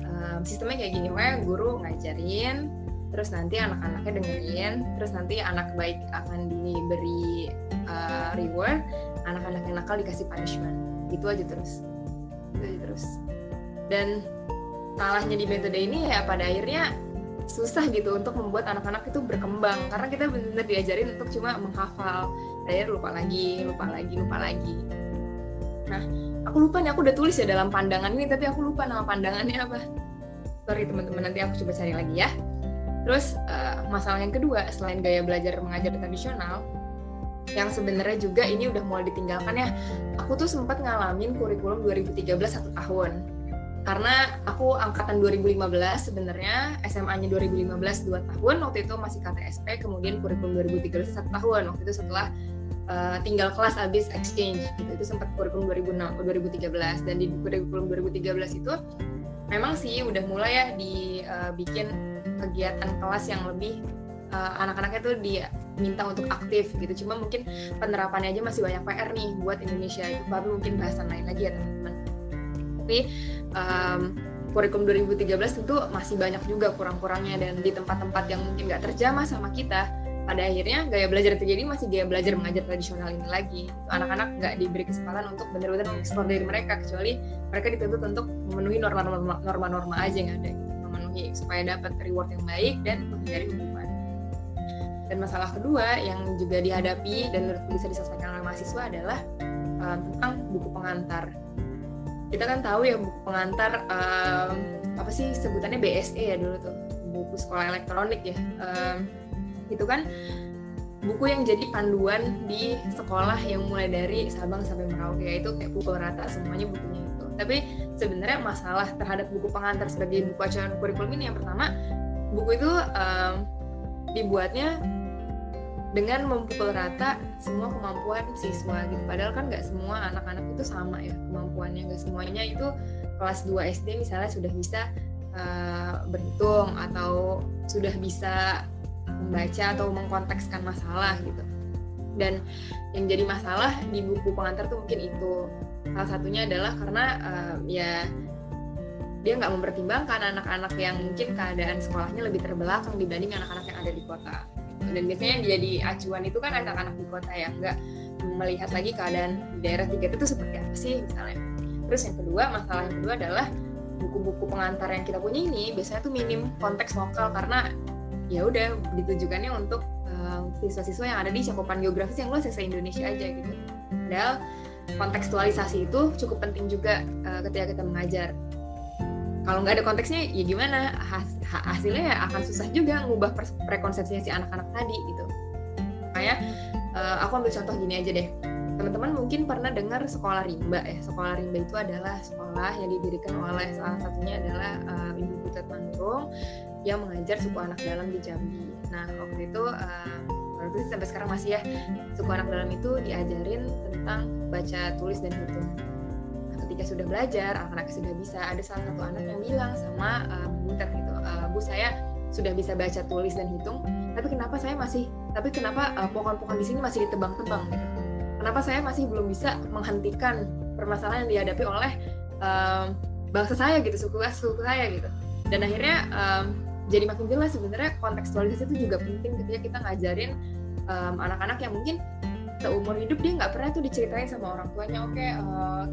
um, sistemnya kayak gini, wah guru ngajarin, terus nanti anak-anaknya dengerin, terus nanti anak baik akan diberi uh, reward, anak-anak yang nakal dikasih punishment, gitu aja terus, gitu aja terus. Dan kalahnya di metode ini ya pada akhirnya susah gitu untuk membuat anak-anak itu berkembang, karena kita benar-benar diajarin untuk cuma menghafal, akhirnya lupa lagi, lupa lagi, lupa lagi. Nah, aku lupa nih, aku udah tulis ya dalam pandangan ini, tapi aku lupa nama pandangannya apa. Sorry teman-teman, nanti aku coba cari lagi ya. Terus uh, masalah yang kedua, selain gaya belajar mengajar tradisional, yang sebenarnya juga ini udah mulai ditinggalkan ya. Aku tuh sempat ngalamin kurikulum dua ribu tiga belas satu tahun. Karena aku angkatan dua ribu lima belas sebenarnya, S M A-nya dua ribu lima belas dua tahun, waktu itu masih K T S P, kemudian kurikulum dua ribu tiga belas satu tahun, waktu itu setelah uh, tinggal kelas abis exchange, gitu. Itu sempat kurikulum dua ribu enam, dua ribu tiga belas, dan di kurikulum dua ribu tiga belas itu memang sih udah mulai ya dibikin uh, kegiatan kelas yang lebih uh, anak-anaknya tuh diminta untuk aktif gitu, cuma mungkin penerapannya aja masih banyak P R nih buat Indonesia, itu baru mungkin bahasan lain lagi ya teman-teman. Tapi um, kurikulum dua ribu tiga belas tentu masih banyak juga kurang-kurangnya, dan di tempat-tempat yang mungkin nggak terjamah sama kita, pada akhirnya gaya belajar terjadi masih gaya belajar mengajar tradisional ini lagi. Anak-anak nggak diberi kesempatan untuk benar-benar mengeksplor diri mereka, kecuali mereka dituntut untuk memenuhi norma-norma, norma-norma aja yang ada, gitu. Memenuhi supaya dapat reward yang baik dan menghindari hukuman. Dan masalah kedua yang juga dihadapi dan menurutku bisa diselesaikan oleh mahasiswa adalah um, tentang buku pengantar. Kita kan tahu ya buku pengantar, um, apa sih sebutannya, B S E ya dulu tuh, buku sekolah elektronik ya, um, itu kan buku yang jadi panduan di sekolah yang mulai dari Sabang sampai Merauke, yaitu kayak pukul rata semuanya bukunya itu. Tapi sebenarnya masalah terhadap buku pengantar sebagai buku acuan kurikulum ini, yang pertama, buku itu um, dibuatnya dengan memukul rata semua kemampuan siswa gitu. Padahal kan nggak semua anak-anak itu sama ya kemampuannya, nggak semuanya itu kelas dua S D misalnya sudah bisa uh, berhitung atau sudah bisa membaca atau mengkontekskan masalah gitu. Dan yang jadi masalah di buku pengantar tuh mungkin itu salah satunya adalah karena uh, ya dia nggak mempertimbangkan anak-anak yang mungkin keadaan sekolahnya lebih terbelakang dibanding anak-anak yang ada di kota. Dan biasanya yang jadi acuan itu kan anak-anak di kota ya, nggak melihat lagi keadaan di daerah tiga itu seperti apa sih misalnya. Terus yang kedua, masalah yang kedua adalah buku-buku pengantar yang kita punya ini biasanya tuh minim konteks lokal, karena ya udah ditujukannya untuk uh, siswa-siswa yang ada di cakupan geografis yang luas ya se-Indonesia aja gitu. Padahal kontekstualisasi itu cukup penting juga uh, ketika kita mengajar. Kalau nggak ada konteksnya, ya gimana? Has, hasilnya ya akan susah juga ngubah prekonsepsinya si anak-anak tadi, gitu. Makanya, uh, aku ambil contoh gini aja deh. Teman-teman mungkin pernah dengar Sekolah Rimba, ya. Sekolah Rimba itu adalah sekolah yang didirikan oleh, salah satunya adalah uh, Ibu Butet Manurung, yang mengajar Suku Anak Dalam di Jambi. Nah, waktu itu, uh, waktu itu sampai sekarang masih ya, Suku Anak Dalam itu diajarin tentang baca, tulis, dan hitung. Ketika sudah belajar, anak-anak sudah bisa, ada salah satu anak yang bilang sama uh, Butet gitu, uh, Bu, saya sudah bisa baca, tulis, dan hitung, tapi kenapa saya masih, tapi kenapa uh, pohon-pohon di sini masih ditebang-tebang gitu? Kenapa saya masih belum bisa menghentikan permasalahan yang dihadapi oleh uh, bangsa saya gitu, suku suku saya gitu? Dan akhirnya um, jadi makin jelas sebenarnya kontekstualisasi itu juga penting ketika kita ngajarin um, anak-anak yang mungkin seumur hidup dia nggak pernah tuh diceritain sama orang tuanya, oke. Okay, uh,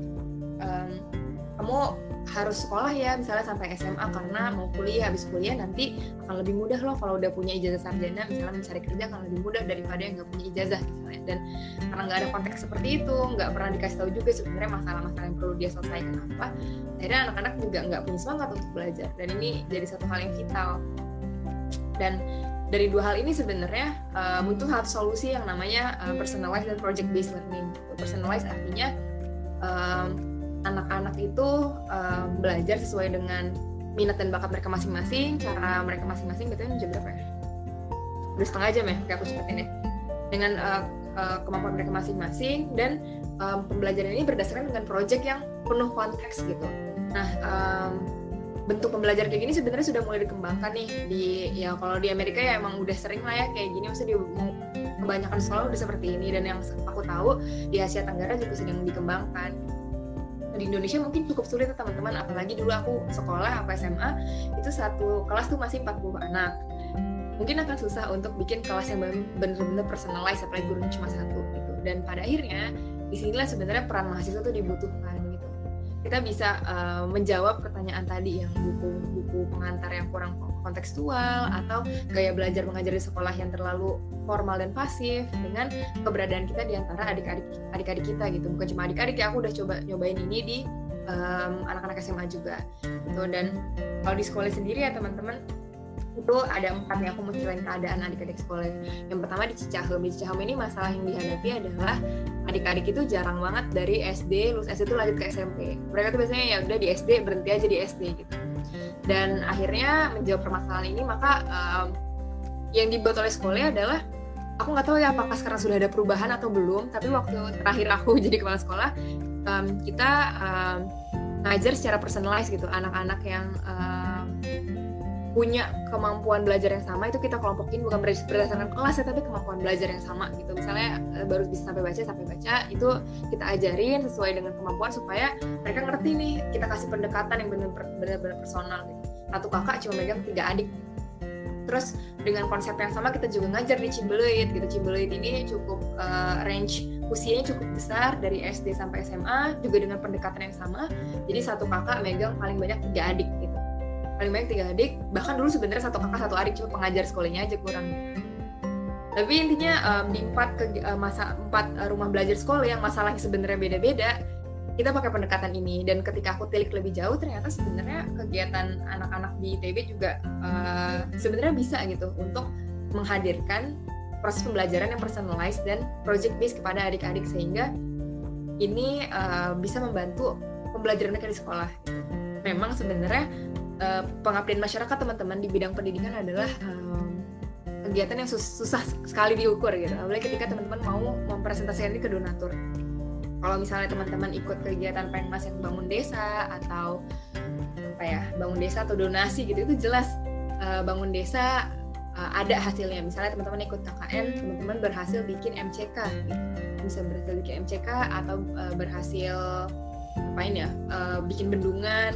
Um, kamu harus sekolah ya misalnya sampai S M A karena mau kuliah, habis kuliah nanti akan lebih mudah loh kalau udah punya ijazah sarjana, misalnya mencari kerja akan lebih mudah daripada yang nggak punya ijazah misalnya. Dan karena nggak ada konteks seperti itu, nggak pernah dikasih tahu juga sebenarnya masalah-masalah yang perlu dia selesaikan apa, akhirnya anak-anak juga nggak punya semangat untuk belajar, dan ini jadi satu hal yang vital. Dan dari dua hal ini sebenarnya uh, muncul solusi yang namanya uh, personalized dan project based learning. Personalized artinya um, anak-anak itu uh, belajar sesuai dengan minat dan bakat mereka masing-masing, cara mereka masing-masing, betulnya jam berapa ya? Udah setengah jam ya, kayak aku cepetin ya. Dengan uh, uh, kemampuan mereka masing-masing, dan um, pembelajaran ini berdasarkan dengan proyek yang penuh konteks gitu. Nah, um, bentuk pembelajaran kayak gini sebenarnya sudah mulai dikembangkan nih di, ya kalau di Amerika ya emang udah sering lah ya kayak gini, maksudnya dia mau kebanyakan sekolah udah seperti ini, dan yang aku tahu di Asia Tenggara juga sedang dikembangkan. Di Indonesia mungkin cukup sulit ya teman-teman, apalagi dulu aku sekolah, aku S M A, itu satu kelas tuh masih empat puluh anak. Mungkin akan susah untuk bikin kelas yang benar-benar personalized, apalagi gurunya cuma satu gitu. Dan pada akhirnya, disinilah sebenarnya peran mahasiswa tuh dibutuhkan gitu. kita bisa uh, menjawab pertanyaan tadi yang buku-buku pengantar yang kurang kontekstual atau gaya belajar mengajar di sekolah yang terlalu formal dan pasif dengan keberadaan kita di antara adik-adik adik-adik kita gitu. Bukan cuma adik-adik ya, aku udah coba nyobain ini di um, anak-anak S M A juga gitu. Dan kalau di sekolah sendiri ya teman-teman, itu ada empat yang aku mau ceritain keadaan adik-adik sekolah. Yang pertama di Cicaheum. Di Cicaheum ini masalah yang dihadapi adalah adik-adik itu jarang banget dari S D, lulus S D itu lanjut ke S M P. Mereka tuh biasanya ya udah di S D, berhenti aja di S D gitu. Dan akhirnya menjawab permasalahan ini, maka um, yang dibuat oleh sekolah adalah, aku nggak tahu ya apakah sekarang sudah ada perubahan atau belum, tapi waktu terakhir aku jadi kepala sekolah, um, kita um, ngajar secara personalized gitu. Anak-anak yang um, punya kemampuan belajar yang sama itu kita kelompokin, bukan berdasarkan kelas ya, tapi kemampuan belajar yang sama gitu. Misalnya baru bisa sampai baca sampai baca itu kita ajarin sesuai dengan kemampuan supaya mereka ngerti nih, kita kasih pendekatan yang benar-benar personal gitu. Satu kakak cuma megang tiga adik. Terus dengan konsep yang sama kita juga ngajar di Cimbeuleuit gitu. Cimbeuleuit ini cukup uh, range usianya cukup besar dari S D sampai S M A juga dengan pendekatan yang sama. Jadi satu kakak megang paling banyak tiga adik gitu. Paling banyak tiga adik, bahkan dulu sebenarnya satu kakak satu adik, cuma pengajar sekolahnya aja kurang. Tapi intinya um, di empat ke, uh, masa empat uh, rumah belajar sekolah yang masalahnya sebenarnya beda-beda, kita pakai pendekatan ini. Dan ketika aku tilik lebih jauh, ternyata sebenarnya kegiatan anak-anak di I T B juga uh, sebenarnya bisa gitu untuk menghadirkan proses pembelajaran yang personalized dan project based kepada adik-adik, sehingga ini uh, bisa membantu pembelajaran mereka di sekolah. Memang sebenarnya Uh, pengabdian masyarakat teman-teman di bidang pendidikan adalah um, kegiatan yang sus- susah sekali diukur gitu. Apalagi ketika teman-teman mau mempresentasikan ini ke donatur. Kalau misalnya teman-teman ikut kegiatan Pengmas yang bangun desa atau apa ya, bangun desa atau donasi gitu, itu jelas uh, bangun desa uh, ada hasilnya. Misalnya teman-teman ikut K K N, teman-teman berhasil bikin M C K gitu. Bisa berhasil bikin M C K atau uh, berhasil apain ya, uh, bikin bendungan.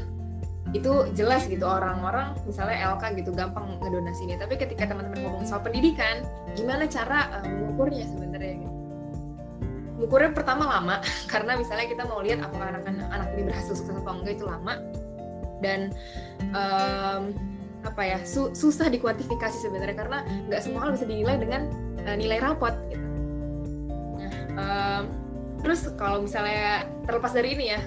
Itu jelas gitu, orang-orang misalnya L K gitu gampang ngedonasinya. Tapi ketika teman-teman ngomong soal pendidikan, gimana cara uh, mengukurnya sebenarnya gitu. Mengukurnya pertama lama, karena misalnya kita mau lihat apakah anak-anak ini berhasil sukses atau enggak, itu lama. Dan um, apa ya, su- susah dikuantifikasi sebenarnya, karena nggak semua hal bisa dinilai dengan uh, nilai rapot gitu. Nah, um, terus kalau misalnya terlepas dari ini ya,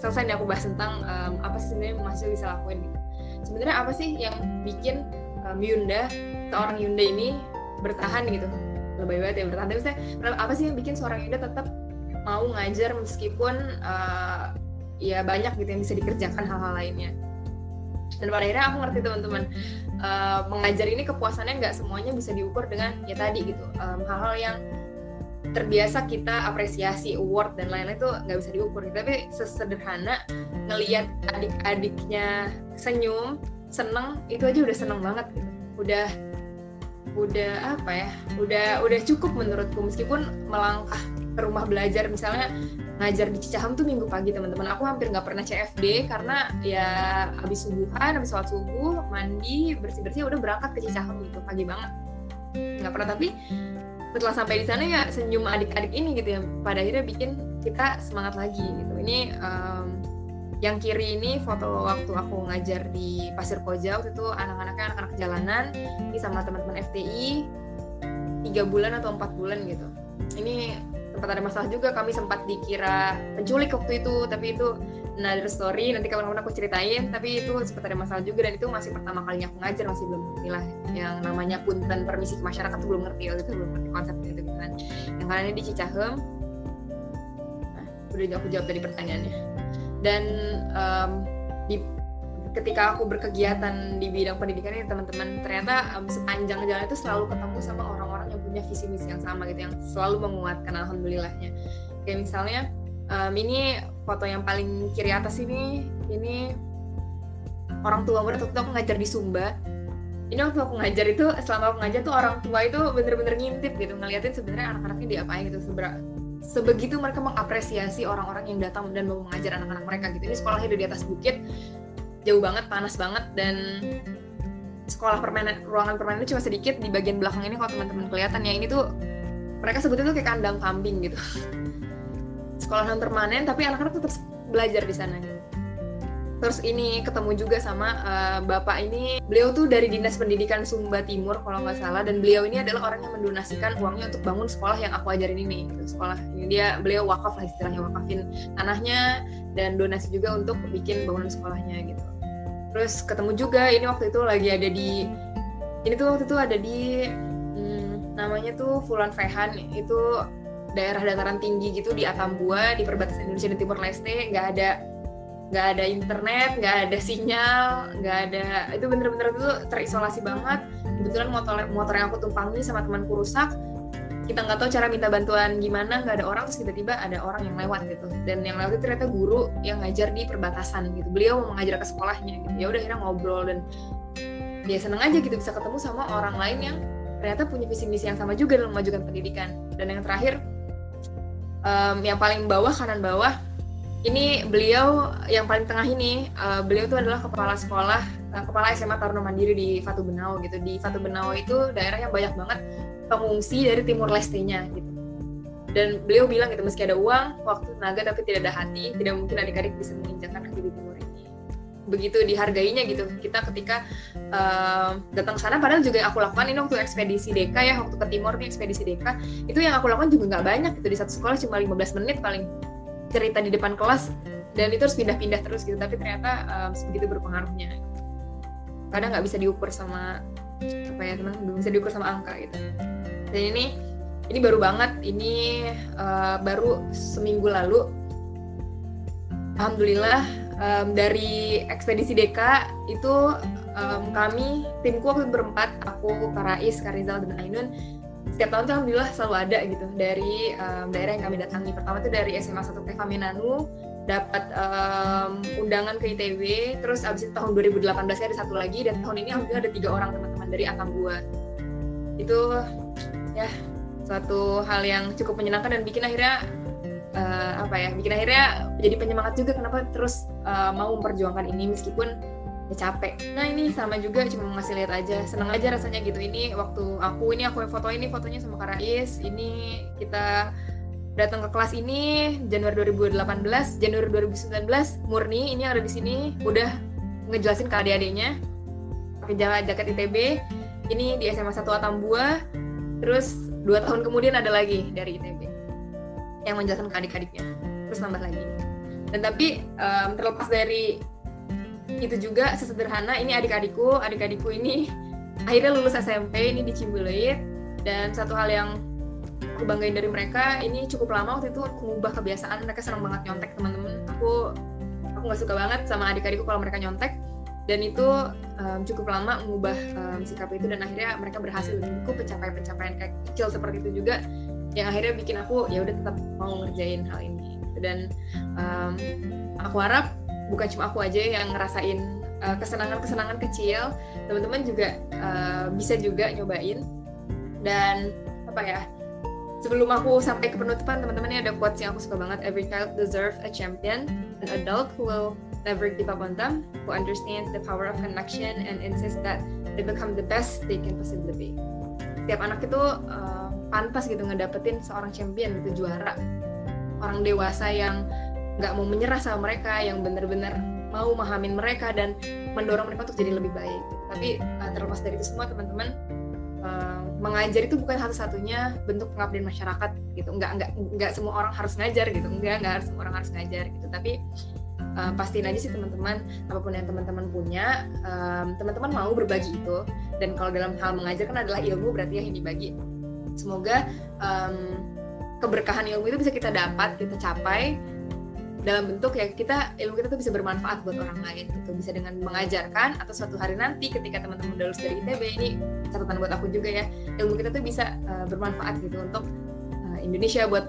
selesai nih aku bahas tentang um, apa sih sebenarnya mahasiswa bisa lakuin gitu. Sebenarnya apa sih yang bikin um, Yunda, seorang Yunda ini bertahan gitu? Lebih banget ya bertahan, tapi saya, apa sih yang bikin seorang Yunda tetap mau ngajar meskipun uh, ya banyak gitu yang bisa dikerjakan hal-hal lainnya. Dan pada akhirnya aku ngerti teman-teman, uh, mengajar ini kepuasannya nggak semuanya bisa diukur dengan ya tadi gitu, um, hal-hal yang terbiasa kita apresiasi, award dan lain-lain itu nggak bisa diukur. Tapi sesederhana ngelihat adik-adiknya senyum, seneng, itu aja udah seneng banget gitu. Udah, udah apa ya? Udah, udah cukup menurutku. Meskipun melangkah ke rumah belajar, misalnya ngajar di Cicaheum tuh minggu pagi teman-teman. Aku hampir nggak pernah C F D karena ya abis subuhan, abis sholat subuh, mandi, bersih-bersih, udah berangkat ke Cicaheum gitu pagi banget. Nggak pernah, tapi setelah sampai di sana ya senyum adik-adik ini gitu ya, pada akhirnya bikin kita semangat lagi gitu. Ini um, yang kiri ini foto waktu aku ngajar di Pasir Koja, waktu itu anak-anaknya anak-anak jalanan, ini sama teman-teman F T I tiga bulan atau empat bulan gitu. Ini sempat ada masalah juga, kami sempat dikira penculik waktu itu, tapi itu another story, nanti kapan-kapan aku ceritain. Tapi itu sempat ada masalah juga, dan itu masih pertama kalinya aku ngajar, masih belum ngerti lah yang namanya punten permisi ke masyarakat tuh belum ngerti, itu belum ngerti konsepnya gitu kan. Yang kali ini di Cicaheum, nah, udah aku jawab tadi pertanyaannya. Dan um, di, ketika aku berkegiatan di bidang pendidikan ini teman-teman, ternyata um, sepanjang jalan itu selalu ketemu sama orang-orang yang punya visi misi yang sama gitu, yang selalu menguatkan alhamdulillahnya. Kayak misalnya um, ini foto yang paling kiri atas ini, ini orang tua murid. Waktu aku ngajar di Sumba, ini waktu aku ngajar itu, selama aku ngajar tuh orang tua itu bener-bener ngintip gitu, ngeliatin sebenarnya anak-anaknya diapain gitu. Seber- sebegitu mereka mengapresiasi orang-orang yang datang dan mau mengajar anak-anak mereka gitu. Ini sekolahnya udah di atas bukit, jauh banget, panas banget, dan sekolah permanen, ruangan permanen cuma sedikit. Di bagian belakang ini kalau teman-teman kelihatan ya, ini tuh mereka sebutnya tuh kayak kandang kambing gitu. Sekolah non permanen, tapi anak-anak tetap belajar di sana. Terus ini ketemu juga sama uh, bapak ini, beliau tuh dari Dinas Pendidikan Sumba Timur kalau nggak salah, dan beliau ini adalah orang yang mendonasikan uangnya untuk bangun sekolah yang aku ajarin ini, sekolah. Dia beliau wakaf lah istilahnya, wakafin tanahnya dan donasi juga untuk bikin bangunan sekolahnya gitu. Terus ketemu juga ini waktu itu lagi ada di, ini tuh waktu itu ada di hmm, namanya tuh Fulan Fehan, itu daerah dataran tinggi gitu di Atambua, di perbatasan Indonesia dan Timor Leste, nggak ada nggak ada internet, nggak ada sinyal, nggak ada, itu bener-bener tuh terisolasi banget. Kebetulan motor motor yang aku tumpangi sama temanku rusak, kita nggak tahu cara minta bantuan gimana, nggak ada orang, terus tiba-tiba ada orang yang lewat gitu, dan yang lewat itu ternyata guru yang ngajar di perbatasan gitu, beliau mau ngajar ke sekolahnya gitu. Ya udah akhirnya ngobrol dan dia seneng aja gitu bisa ketemu sama orang lain yang ternyata punya visi misi yang sama juga dalam memajukan pendidikan. Dan yang terakhir, um, yang paling bawah kanan bawah ini, beliau yang paling tengah ini, uh, beliau itu adalah kepala sekolah, uh, kepala S M A Taruna Mandiri di Fatu Benao gitu. Di Fatu Benao itu daerah yang banyak banget pengungsi dari Timor Leste-nya gitu. Dan beliau bilang gitu, meski ada uang, waktu, tenaga, tapi tidak ada hati, tidak mungkin adik-adik bisa menginjakan kaki di timur ini. Begitu dihargainya gitu, kita ketika uh, datang ke sana, padahal juga yang aku lakukan ini waktu ekspedisi D K ya, waktu ke Timor nih ekspedisi D K, itu yang aku lakukan juga nggak banyak gitu, di satu sekolah cuma lima belas menit paling cerita di depan kelas, dan itu harus pindah-pindah terus gitu. Tapi ternyata um, sebegitu berpengaruhnya. Kadang nggak bisa diukur sama apa ya, tenang, nggak bisa diukur sama angka gitu. Dan ini ini baru banget, ini uh, baru seminggu lalu. Alhamdulillah um, dari ekspedisi D K itu um, kami timku waktu berempat, aku, Kak Rais, Kak Rizal, dan Ainun. Setiap tahun tuh alhamdulillah selalu ada gitu dari um, daerah yang kami datangi. Pertama tuh dari S M A satu Kefaminanu dapat um, undangan ke I T B, terus abis itu tahun dua ribu delapan belas ada satu lagi, dan tahun ini alhamdulillah ada tiga orang teman-teman dari Atambua. Itu ya suatu hal yang cukup menyenangkan dan bikin akhirnya uh, apa ya, bikin akhirnya jadi penyemangat juga kenapa terus uh, mau memperjuangkan ini meskipun capek. Nah ini sama juga, cuma ngasih lihat aja, seneng aja rasanya gitu. Ini waktu aku ini aku yang foto ini, fotonya sama Kak Rais. Ini kita datang ke kelas ini Januari dua ribu delapan belas, Januari dua ribu sembilan belas murni ini yang ada di sini udah ngejelasin ke adik-adiknya pakai jaket I T B. Ini di S M A satu Atambua. Terus dua tahun kemudian ada lagi dari I T B yang menjelaskan ke adik-adiknya. Terus nambah lagi. Dan tapi um, terlepas dari itu juga sesederhana, ini adik-adikku, adik-adikku ini akhirnya lulus S M P, ini di Cimbeuleuit. Dan satu hal yang aku banggain dari mereka, ini cukup lama waktu itu mengubah kebiasaan, mereka senang banget nyontek teman-teman. Aku aku gak suka banget sama adik-adikku kalau mereka nyontek, dan itu um, cukup lama mengubah um, sikap itu, dan akhirnya mereka berhasil membuku pencapaian-pencapaian kayak kecil seperti itu juga, yang akhirnya bikin aku ya udah tetap mau ngerjain hal ini. Dan um, aku harap bukan cuma aku aja yang ngerasain uh, kesenangan-kesenangan kecil, teman-teman juga uh, bisa juga nyobain. Dan apa ya, sebelum aku sampai ke penutupan, teman-teman, ini ada quotes yang aku suka banget. Every child deserves a champion, an adult who will never give up on them, who understands the power of connection and insists that they become the best they can possibly be. Setiap anak itu uh, pantas gitu ngedapetin seorang champion gitu, juara, orang dewasa yang nggak mau menyerah sama mereka, yang benar-benar mau memahamin mereka dan mendorong mereka untuk jadi lebih baik. Tapi terlepas dari itu semua, teman-teman, uh, mengajar itu bukan satu-satunya bentuk pengabdian masyarakat gitu. Nggak nggak nggak semua orang harus ngajar gitu. Nggak nggak harus semua orang harus ngajar gitu. Tapi uh, pastiin aja sih teman-teman, apapun yang teman-teman punya, um, teman-teman mau berbagi itu. Dan kalau dalam hal mengajar kan adalah ilmu, berarti ya yang dibagi. Semoga um, keberkahan ilmu itu bisa kita dapat, kita capai dalam bentuk ya kita, ilmu kita tuh bisa bermanfaat buat orang lain gitu, bisa dengan mengajarkan, atau suatu hari nanti ketika teman-teman udah lulus dari I T B, ini catatan buat aku juga ya, ilmu kita tuh bisa uh, bermanfaat gitu untuk uh, Indonesia, buat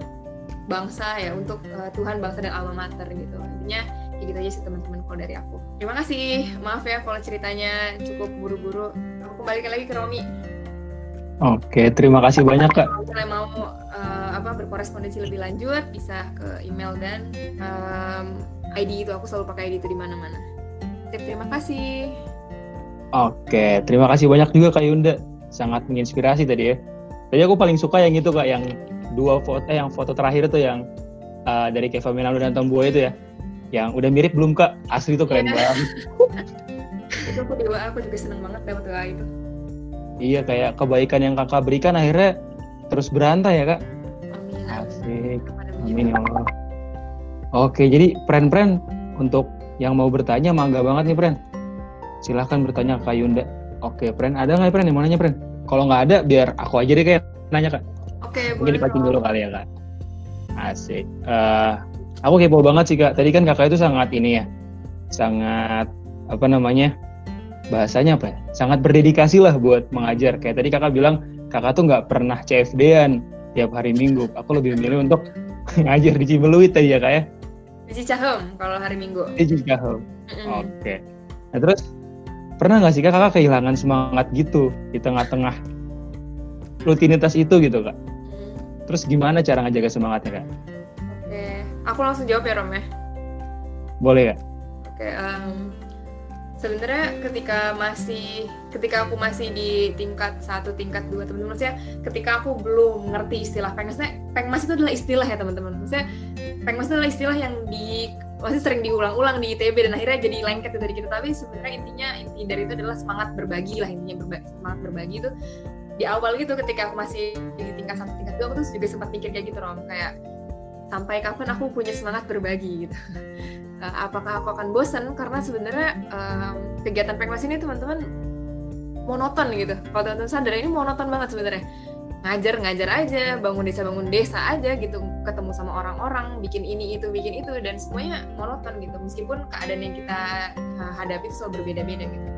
bangsa ya, untuk uh, Tuhan, bangsa, dan alma mater gitu. Intinya ya gitu aja sih teman-teman kalau dari aku. Terima kasih, maaf ya kalau ceritanya cukup buru-buru. Aku kembali lagi ke Romi. Oke, terima kasih banyak Kak. Kalau mau uh, apa berkorespondensi lebih lanjut bisa ke email, dan um, I D itu aku selalu pakai I D itu di mana-mana. Terima kasih. Oke, terima kasih banyak juga Kak Yunda. Sangat menginspirasi tadi ya. Tadi aku paling suka yang itu Kak, yang dua foto, eh, yang foto terakhir tuh yang uh, dari Kefaminanu dan Tambua itu ya. Yang udah mirip belum Kak? Asli tuh keren yeah. banget. Itu aku di W A, aku juga seneng banget dapat W A itu. Iya, kayak kebaikan yang Kakak berikan akhirnya terus berantai ya Kak? Amin. Asik. Amin ya Allah. Oke, jadi friend-friend untuk yang mau bertanya mangga banget nih friend. Silahkan bertanya Kak Yunda. Oke friend, ada nggak friend yang mau nanya friend? Kalau nggak ada biar aku aja deh kayak nanya Kak. Oke, mungkin dipancing dulu kali ya Kak. Asik. Uh, aku kepo banget sih Kak. Tadi kan Kakak itu sangat ini ya, sangat apa namanya bahasanya apa ya? Sangat berdedikasi lah buat mengajar. Kayak tadi Kakak bilang Kakak tuh nggak pernah C F D-an tiap hari Minggu. Aku lebih memilih untuk ngajar di Cimbeuleuit tadi ya Kak ya. Di Cicaheum kalau hari Minggu. Di Cicaheum. Mm-hmm. Oke. Okay. Nah terus pernah nggak sih Kak Kakak kehilangan semangat gitu di tengah-tengah rutinitas itu gitu Kak? Mm. Terus gimana cara ngejaga semangatnya Kak? Oke, okay. Aku langsung jawab ya Rom ya. Boleh Kak. Oke. Okay, um, sebenarnya ketika masih ketika aku masih di tingkat satu, tingkat dua teman-teman, maksudnya ketika aku belum ngerti istilah Pengmas, Pengmas itu adalah istilah ya teman-teman. Maksudnya Pengmas itu adalah istilah yang di, masih sering diulang-ulang di I T B dan akhirnya jadi lengket dari kita. Tapi sebenarnya intinya inti dari itu adalah semangat berbagi lah intinya berba- semangat berbagi itu di awal gitu ketika aku masih di tingkat satu, tingkat dua, aku tuh juga sempat mikir kayak gitu Rom, kayak sampai kapan aku punya semangat berbagi gitu. Apakah aku akan bosan karena sebenarnya um, kegiatan Pengmas ini teman-teman monoton gitu. Kalau teman-teman sadar ini monoton banget sebenarnya. Ngajar-ngajar aja, bangun desa-bangun desa aja gitu, ketemu sama orang-orang, bikin ini itu, bikin itu, dan semuanya monoton gitu. Meskipun keadaan yang kita hadapi itu selalu berbeda-beda gitu.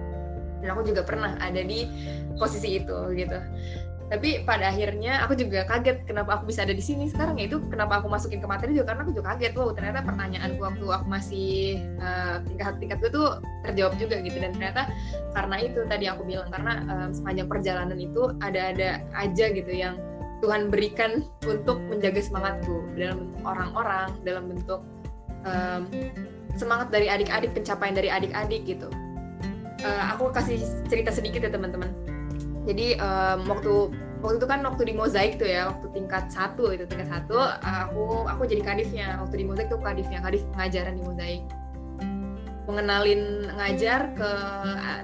Dan aku juga pernah ada di posisi itu gitu. Tapi pada akhirnya aku juga kaget kenapa aku bisa ada di sini sekarang, yaitu kenapa aku masukin ke materi juga karena aku juga kaget, wow ternyata pertanyaanku waktu aku masih uh, tingkat-tingkat gue tuh terjawab juga gitu. Dan ternyata karena itu tadi aku bilang, karena um, sepanjang perjalanan itu ada-ada aja gitu yang Tuhan berikan untuk menjaga semangatku dalam bentuk orang-orang, dalam bentuk um, semangat dari adik-adik, pencapaian dari adik-adik gitu. Uh, aku kasih cerita sedikit ya teman-teman. Jadi um, waktu waktu itu kan waktu di Mozaik tuh ya, waktu tingkat satu itu tingkat satu aku aku jadi kadifnya. Waktu di Mozaik tuh kadifnya, kadif pengajaran di Mozaik. Mengenalin ngajar ke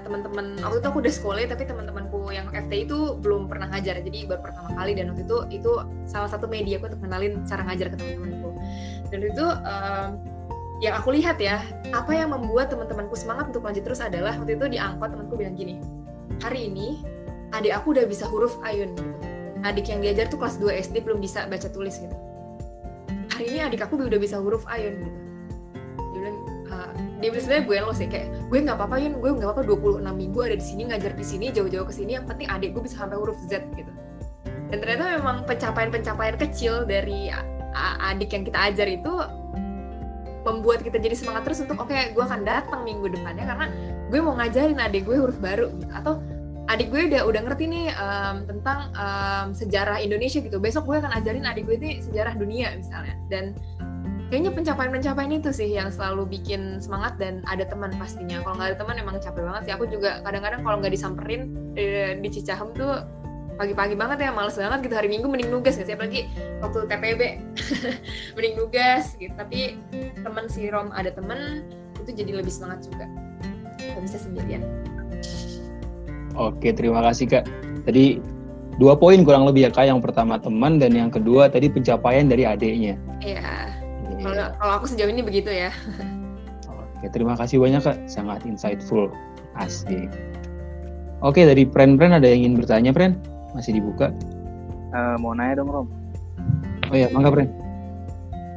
teman-teman. Waktu itu aku udah sekolah tapi teman-temanku yang F T I itu belum pernah ngajar. Jadi baru pertama kali, dan waktu itu itu salah satu media aku untuk kenalin cara ngajar ke teman-temanku. Dan itu um, yang aku lihat ya, apa yang membuat teman-temanku semangat untuk lanjut terus adalah waktu itu di angkot temanku bilang gini, "Hari ini adik aku udah bisa huruf Ayun," gitu. Adik yang diajar tuh kelas dua S D belum bisa baca tulis gitu. "Hari ini adik aku udah bisa huruf Ayun," gitu. Dia bilang, uh, dia bilang sebenarnya gue lo sih kayak, "Gue nggak apa-apa Yun, gue nggak apa-apa dua puluh enam minggu ada di sini, ngajar di sini, jauh-jauh ke sini. Yang penting adik gue bisa sampai huruf Z," gitu. Dan ternyata memang pencapaian-pencapaian kecil dari adik yang kita ajar itu membuat kita jadi semangat terus untuk oke, okay, gue akan datang minggu depannya karena gue mau ngajarin adik gue huruf baru gitu. Atau adik gue udah udah ngerti nih um, tentang um, sejarah Indonesia gitu. Besok gue akan ajarin adik gue nih sejarah dunia misalnya. Dan kayaknya pencapaian-pencapaian itu sih yang selalu bikin semangat, dan ada teman pastinya. Kalau nggak ada teman emang capek banget sih. Aku juga kadang-kadang kalau nggak disamperin eh, di Cicaheum tuh pagi-pagi banget ya, males banget gitu. Hari Minggu mending nugas nggak sih, apalagi waktu T P B mending nugas gitu. Tapi teman si Rom, ada teman itu jadi lebih semangat juga. Gak bisa sendirian. Oke, terima kasih Kak. Tadi dua poin kurang lebih ya Kak. Yang pertama teman, dan yang kedua tadi pencapaian dari adiknya. Iya. Yeah. Kalau aku sejauh ini begitu ya. Oke, terima kasih banyak Kak. Sangat insightful. Asik. Oke, dari friend-friend ada yang ingin bertanya, friend? Masih dibuka? Uh, mau nanya dong, Rom. Oh iya, mangga friend.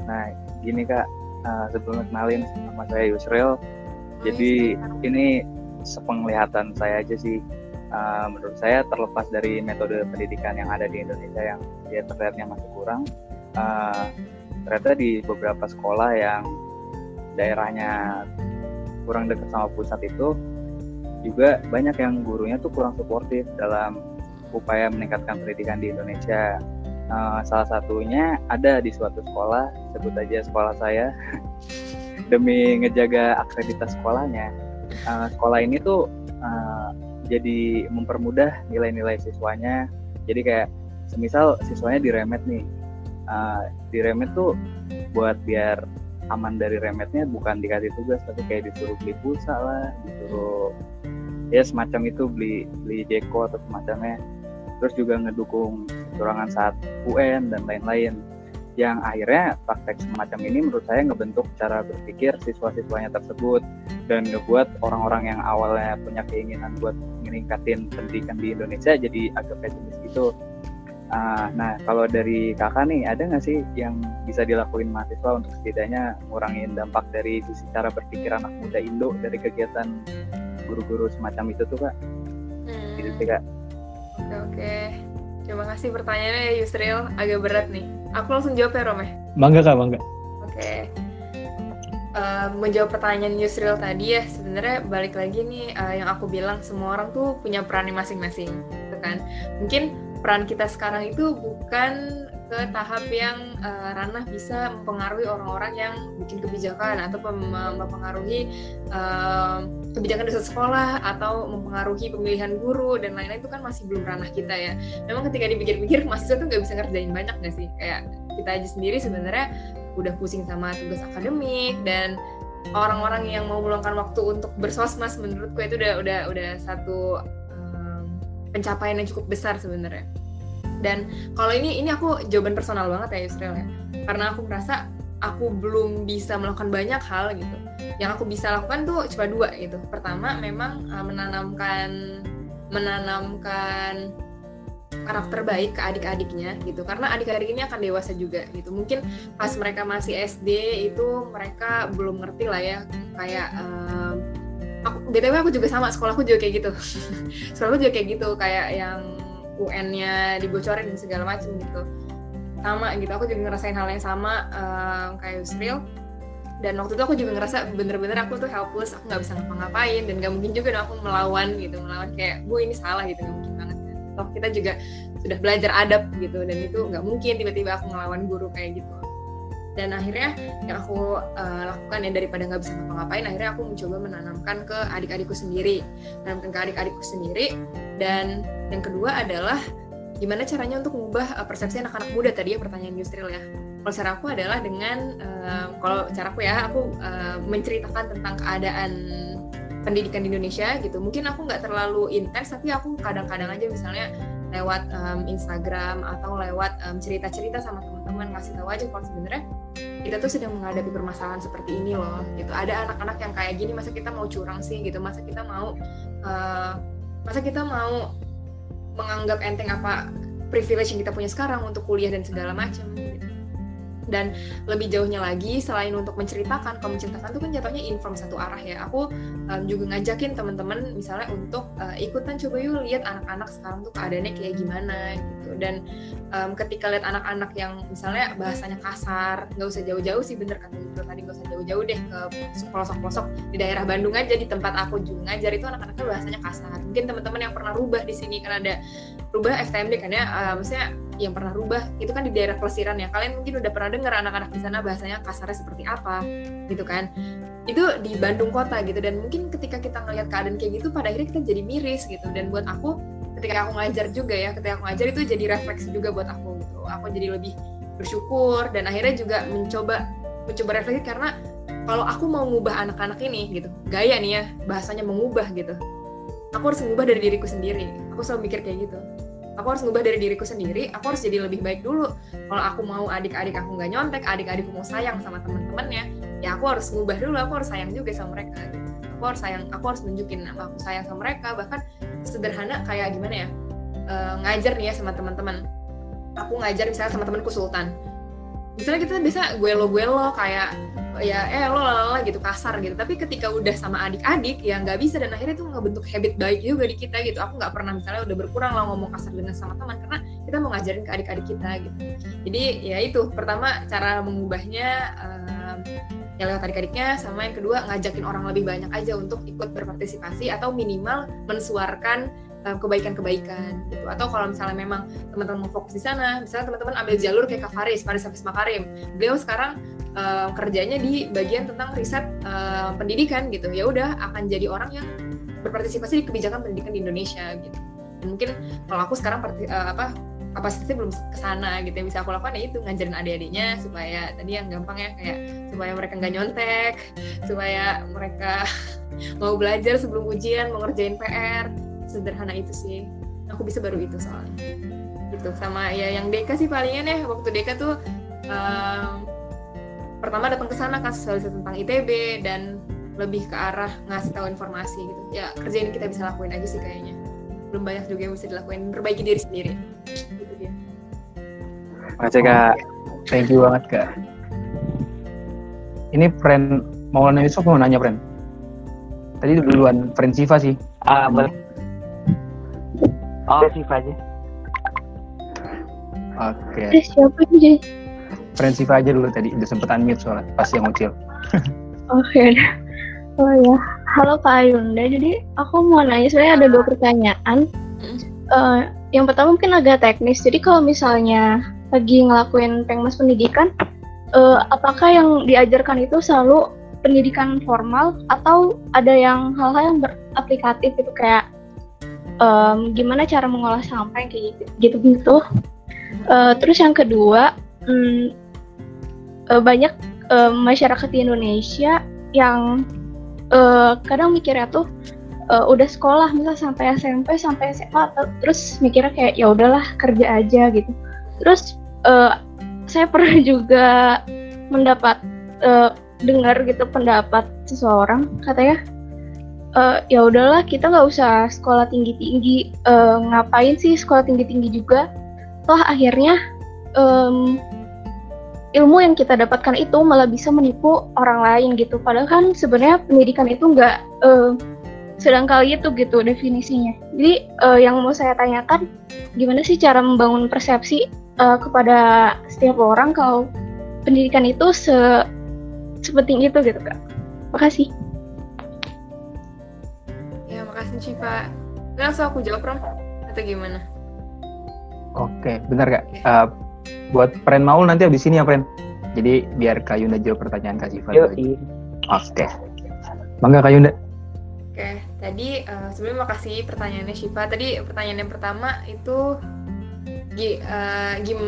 Nah, gini Kak. Uh, sebelum kenalin, nama saya Yusriel. Oh, Jadi Yusriel. Ini sepenglihatan saya aja sih. Uh, menurut saya terlepas dari metode pendidikan yang ada di Indonesia yang ya terlihatnya masih kurang, uh, ternyata di beberapa sekolah yang daerahnya kurang dekat sama pusat itu juga banyak yang gurunya tuh kurang suportif dalam upaya meningkatkan pendidikan di Indonesia. Uh, salah satunya ada di suatu sekolah, sebut aja sekolah saya, demi ngejaga akreditas sekolahnya, uh, sekolah ini tuh uh, jadi mempermudah nilai-nilai siswanya. Jadi kayak semisal siswanya diremet nih, uh, diremet tuh buat biar aman dari remetnya bukan dikasih tugas, tapi kayak disuruh beli pulsa lah, disuruh ya semacam itu, beli beli jeko atau semacamnya. Terus juga ngedukung curangan saat U N dan lain-lain, yang akhirnya praktek semacam ini menurut saya ngebentuk cara berpikir siswa-siswanya tersebut dan ngebuat orang-orang yang awalnya punya keinginan buat meningkatin pendidikan di Indonesia jadi agak pesimis gitu. Uh, nah kalau dari kakak nih, ada nggak sih yang bisa dilakuin mahasiswa untuk setidaknya ngurangin dampak dari sisi cara berpikir anak muda Indo dari kegiatan guru-guru semacam itu tuh kak? Hmm. Gitu sih kak. Oke oke, terima kasih pertanyaannya ya Yusriel, agak berat nih. Aku langsung jawab ya Romeh. Bangga kak, bangga. Oke, okay. uh, menjawab pertanyaan Yusriel tadi ya, sebenarnya balik lagi nih uh, yang aku bilang semua orang tuh punya peran masing-masing, gitu kan? Mungkin peran kita sekarang itu bukan ke tahap yang uh, ranah bisa mempengaruhi orang-orang yang bikin kebijakan atau mempengaruhi uh, kebijakan dasar sekolah atau mempengaruhi pemilihan guru dan lain-lain, itu kan masih belum ranah kita ya. Memang ketika dipikir-pikir mahasiswa tuh nggak bisa ngerjain banyak nggak sih, kayak kita aja sendiri sebenarnya udah pusing sama tugas akademik, dan orang-orang yang mau meluangkan waktu untuk bersosmas menurutku itu udah udah udah satu um, pencapaian yang cukup besar sebenarnya. Dan kalau ini ini aku jawaban personal banget ya Yusriel ya, karena aku merasa aku belum bisa melakukan banyak hal gitu. Yang aku bisa lakukan tuh cuma dua gitu. Pertama memang uh, menanamkan menanamkan karakter baik ke adik-adiknya gitu, karena adik-adik ini akan dewasa juga gitu. Mungkin pas mereka masih S D itu mereka belum ngerti lah ya, kayak uh, aku, B T W aku juga sama, sekolahku juga kayak gitu. Sekolahku juga kayak gitu, kayak yang U N-nya dibocorin dan segala macam gitu, sama gitu. Aku juga ngerasain hal yang sama uh, kayak Yusriel. Dan waktu itu aku juga ngerasa bener-bener aku tuh helpless, aku nggak bisa ngapa-ngapain dan nggak mungkin juga dong aku melawan gitu, melawan kayak bu ini salah gitu, nggak mungkin banget. Toh kita juga sudah belajar adab gitu, dan itu nggak mungkin tiba-tiba aku ngelawan guru kayak gitu. Dan akhirnya yang aku uh, lakukan ya, daripada nggak bisa ngapa-ngapain, akhirnya aku mencoba menanamkan ke adik-adikku sendiri, menanamkan ke adik-adikku sendiri. Dan yang kedua adalah gimana caranya untuk mengubah persepsi anak-anak muda tadi ya, pertanyaan Yusriel ya. Kalau cara aku adalah dengan uh, kalau cara aku ya aku uh, menceritakan tentang keadaan pendidikan di Indonesia gitu. Mungkin aku nggak terlalu intens, tapi aku kadang-kadang aja misalnya lewat um, Instagram atau lewat um, cerita-cerita sama teman-teman, ngasih tahu aja kalau sebenarnya kita tuh sedang menghadapi permasalahan seperti ini loh gitu. Ada anak-anak yang kayak gini, masa kita mau curang sih gitu, masa kita mau uh, masa kita mau menganggap enteng apa privilege yang kita punya sekarang untuk kuliah dan segala macam gitu. Dan lebih jauhnya lagi, selain untuk menceritakan, kalau menceritakan itu kan jatuhnya inform satu arah ya. Aku um, juga ngajakin teman-teman misalnya untuk uh, ikutan, coba yuk lihat anak-anak sekarang tuh keadaannya kayak gimana gitu. Dan um, ketika lihat anak-anak yang misalnya bahasanya kasar, nggak usah jauh-jauh sih, bener kata gitu tadi, nggak usah jauh-jauh deh ke pelosok-pelosok di daerah Bandung aja, di tempat aku juga ngajar itu anak-anaknya bahasanya kasar. Mungkin teman-teman yang pernah rubah di sini kan ada rubah F T M D kan ya, uh, maksudnya yang pernah rubah itu kan di daerah Plesiran ya, kalian mungkin udah pernah dengar anak-anak di sana bahasanya kasarnya seperti apa gitu kan, itu di Bandung kota gitu. Dan mungkin ketika kita ngelihat keadaan kayak gitu, pada akhirnya kita jadi miris gitu. Dan buat aku ketika aku ngajar juga ya, ketika aku ngajar itu jadi refleksi juga buat aku gitu. Aku jadi lebih bersyukur dan akhirnya juga mencoba mencoba refleksi, karena kalau aku mau ngubah anak-anak ini gitu, gaya nih ya bahasanya mengubah gitu, aku harus mengubah dari diriku sendiri. Aku selalu mikir kayak gitu, aku harus ngubah dari diriku sendiri, aku harus jadi lebih baik dulu. Kalau aku mau adik-adik aku nggak nyontek, adik-adikku mau sayang sama teman-temannya, ya aku harus ngubah dulu, aku harus sayang juga sama mereka. Aku harus sayang, aku harus nunjukin aku sayang sama mereka. Bahkan sederhana kayak gimana ya, e, ngajar nih ya sama teman-teman. Aku ngajar misalnya sama temanku Sultan. Misalnya kita biasa guelo-guelo kayak ya eh lo lalala gitu, kasar gitu. Tapi ketika udah sama adik-adik ya nggak bisa, dan akhirnya tuh ngebentuk habit baik juga di kita gitu. Aku nggak pernah misalnya udah berkurang lah ngomong kasar dengan sama teman, karena kita mau ngajarin ke adik-adik kita gitu. Jadi ya itu pertama cara mengubahnya um, ya lewat adik-adiknya, sama yang kedua ngajakin orang lebih banyak aja untuk ikut berpartisipasi atau minimal mensuarkan kebaikan-kebaikan gitu. Atau kalau misalnya memang teman-teman mau fokus di sana, misalnya teman-teman ambil jalur kayak Kak Faris, Faris Hafiz Makarim, beliau sekarang uh, kerjanya di bagian tentang riset uh, pendidikan gitu. Ya udah, akan jadi orang yang berpartisipasi di kebijakan pendidikan di Indonesia gitu. Dan mungkin kalau aku sekarang uh, apa kapasitasnya belum kesana gitu. Yang bisa aku lakukan ya itu ngajarin adik-adiknya supaya tadi yang gampang ya, kayak supaya mereka nggak nyontek, supaya mereka mau belajar sebelum ujian, mau ngerjain P R, sederhana itu sih. Aku bisa baru itu soalnya gitu. Sama ya yang D K sih palingan ya, waktu D K tuh um, pertama datang ke sana kan sosialisasi tentang I T B dan lebih ke arah ngasih tahu informasi gitu. Ya kerjaan kita bisa lakuin aja sih kayaknya. Belum banyak juga yang bisa dilakuin, perbaiki diri sendiri. Gitu dia. Makasih Kak. Thank you banget Kak. Ini friend Maulana Yusuf mau nanya friend. Tadi duluan friend Shifa sih. Ah, betul. Oh, Shifa aja. Oke. Okay. Siapa sih? Friend Shifa aja dulu tadi, udah sempat unmute soalnya pas yang ngucil. Oh ya. Oh ya. Halo Kak Ayunda, jadi aku mau nanya, sebenarnya ada dua pertanyaan. Uh, yang pertama mungkin agak teknis, jadi kalau misalnya lagi ngelakuin pengmas pendidikan, uh, apakah yang diajarkan itu selalu pendidikan formal atau ada yang hal-hal yang beraplikatif itu kayak um, gimana cara mengolah sampah kayak gitu-gitu. Uh, terus yang kedua, um, uh, banyak uh, masyarakat di Indonesia yang Uh, kadang mikirnya tuh uh, udah sekolah misal sampai S M P sampai S M A terus mikirnya kayak ya udahlah kerja aja gitu. Terus uh, saya pernah juga mendapat uh, dengar gitu pendapat seseorang katanya uh, ya udahlah kita nggak usah sekolah tinggi-tinggi, uh, ngapain sih sekolah tinggi-tinggi juga, toh akhirnya um, ilmu yang kita dapatkan itu malah bisa menipu orang lain gitu. Padahal kan sebenarnya pendidikan itu nggak uh, sedang kali itu gitu definisinya. Jadi uh, yang mau saya tanyakan gimana sih cara membangun persepsi uh, kepada setiap orang kalau pendidikan itu se sepenting itu gitu Kak. Makasih. Ya makasih Cipa. Langsung aku jawab Rom atau gimana? Oke benar Kak. Okay. Uh, buat friend Maul nanti abis ini ya friend, jadi biar Kak Yunda jawab pertanyaan Kak Shifa. Oke okay. Mangga Kak Yunda. Oke okay. Tadi uh, sebelum makasih pertanyaannya Shifa. Tadi pertanyaan yang pertama itu gi, uh, gim,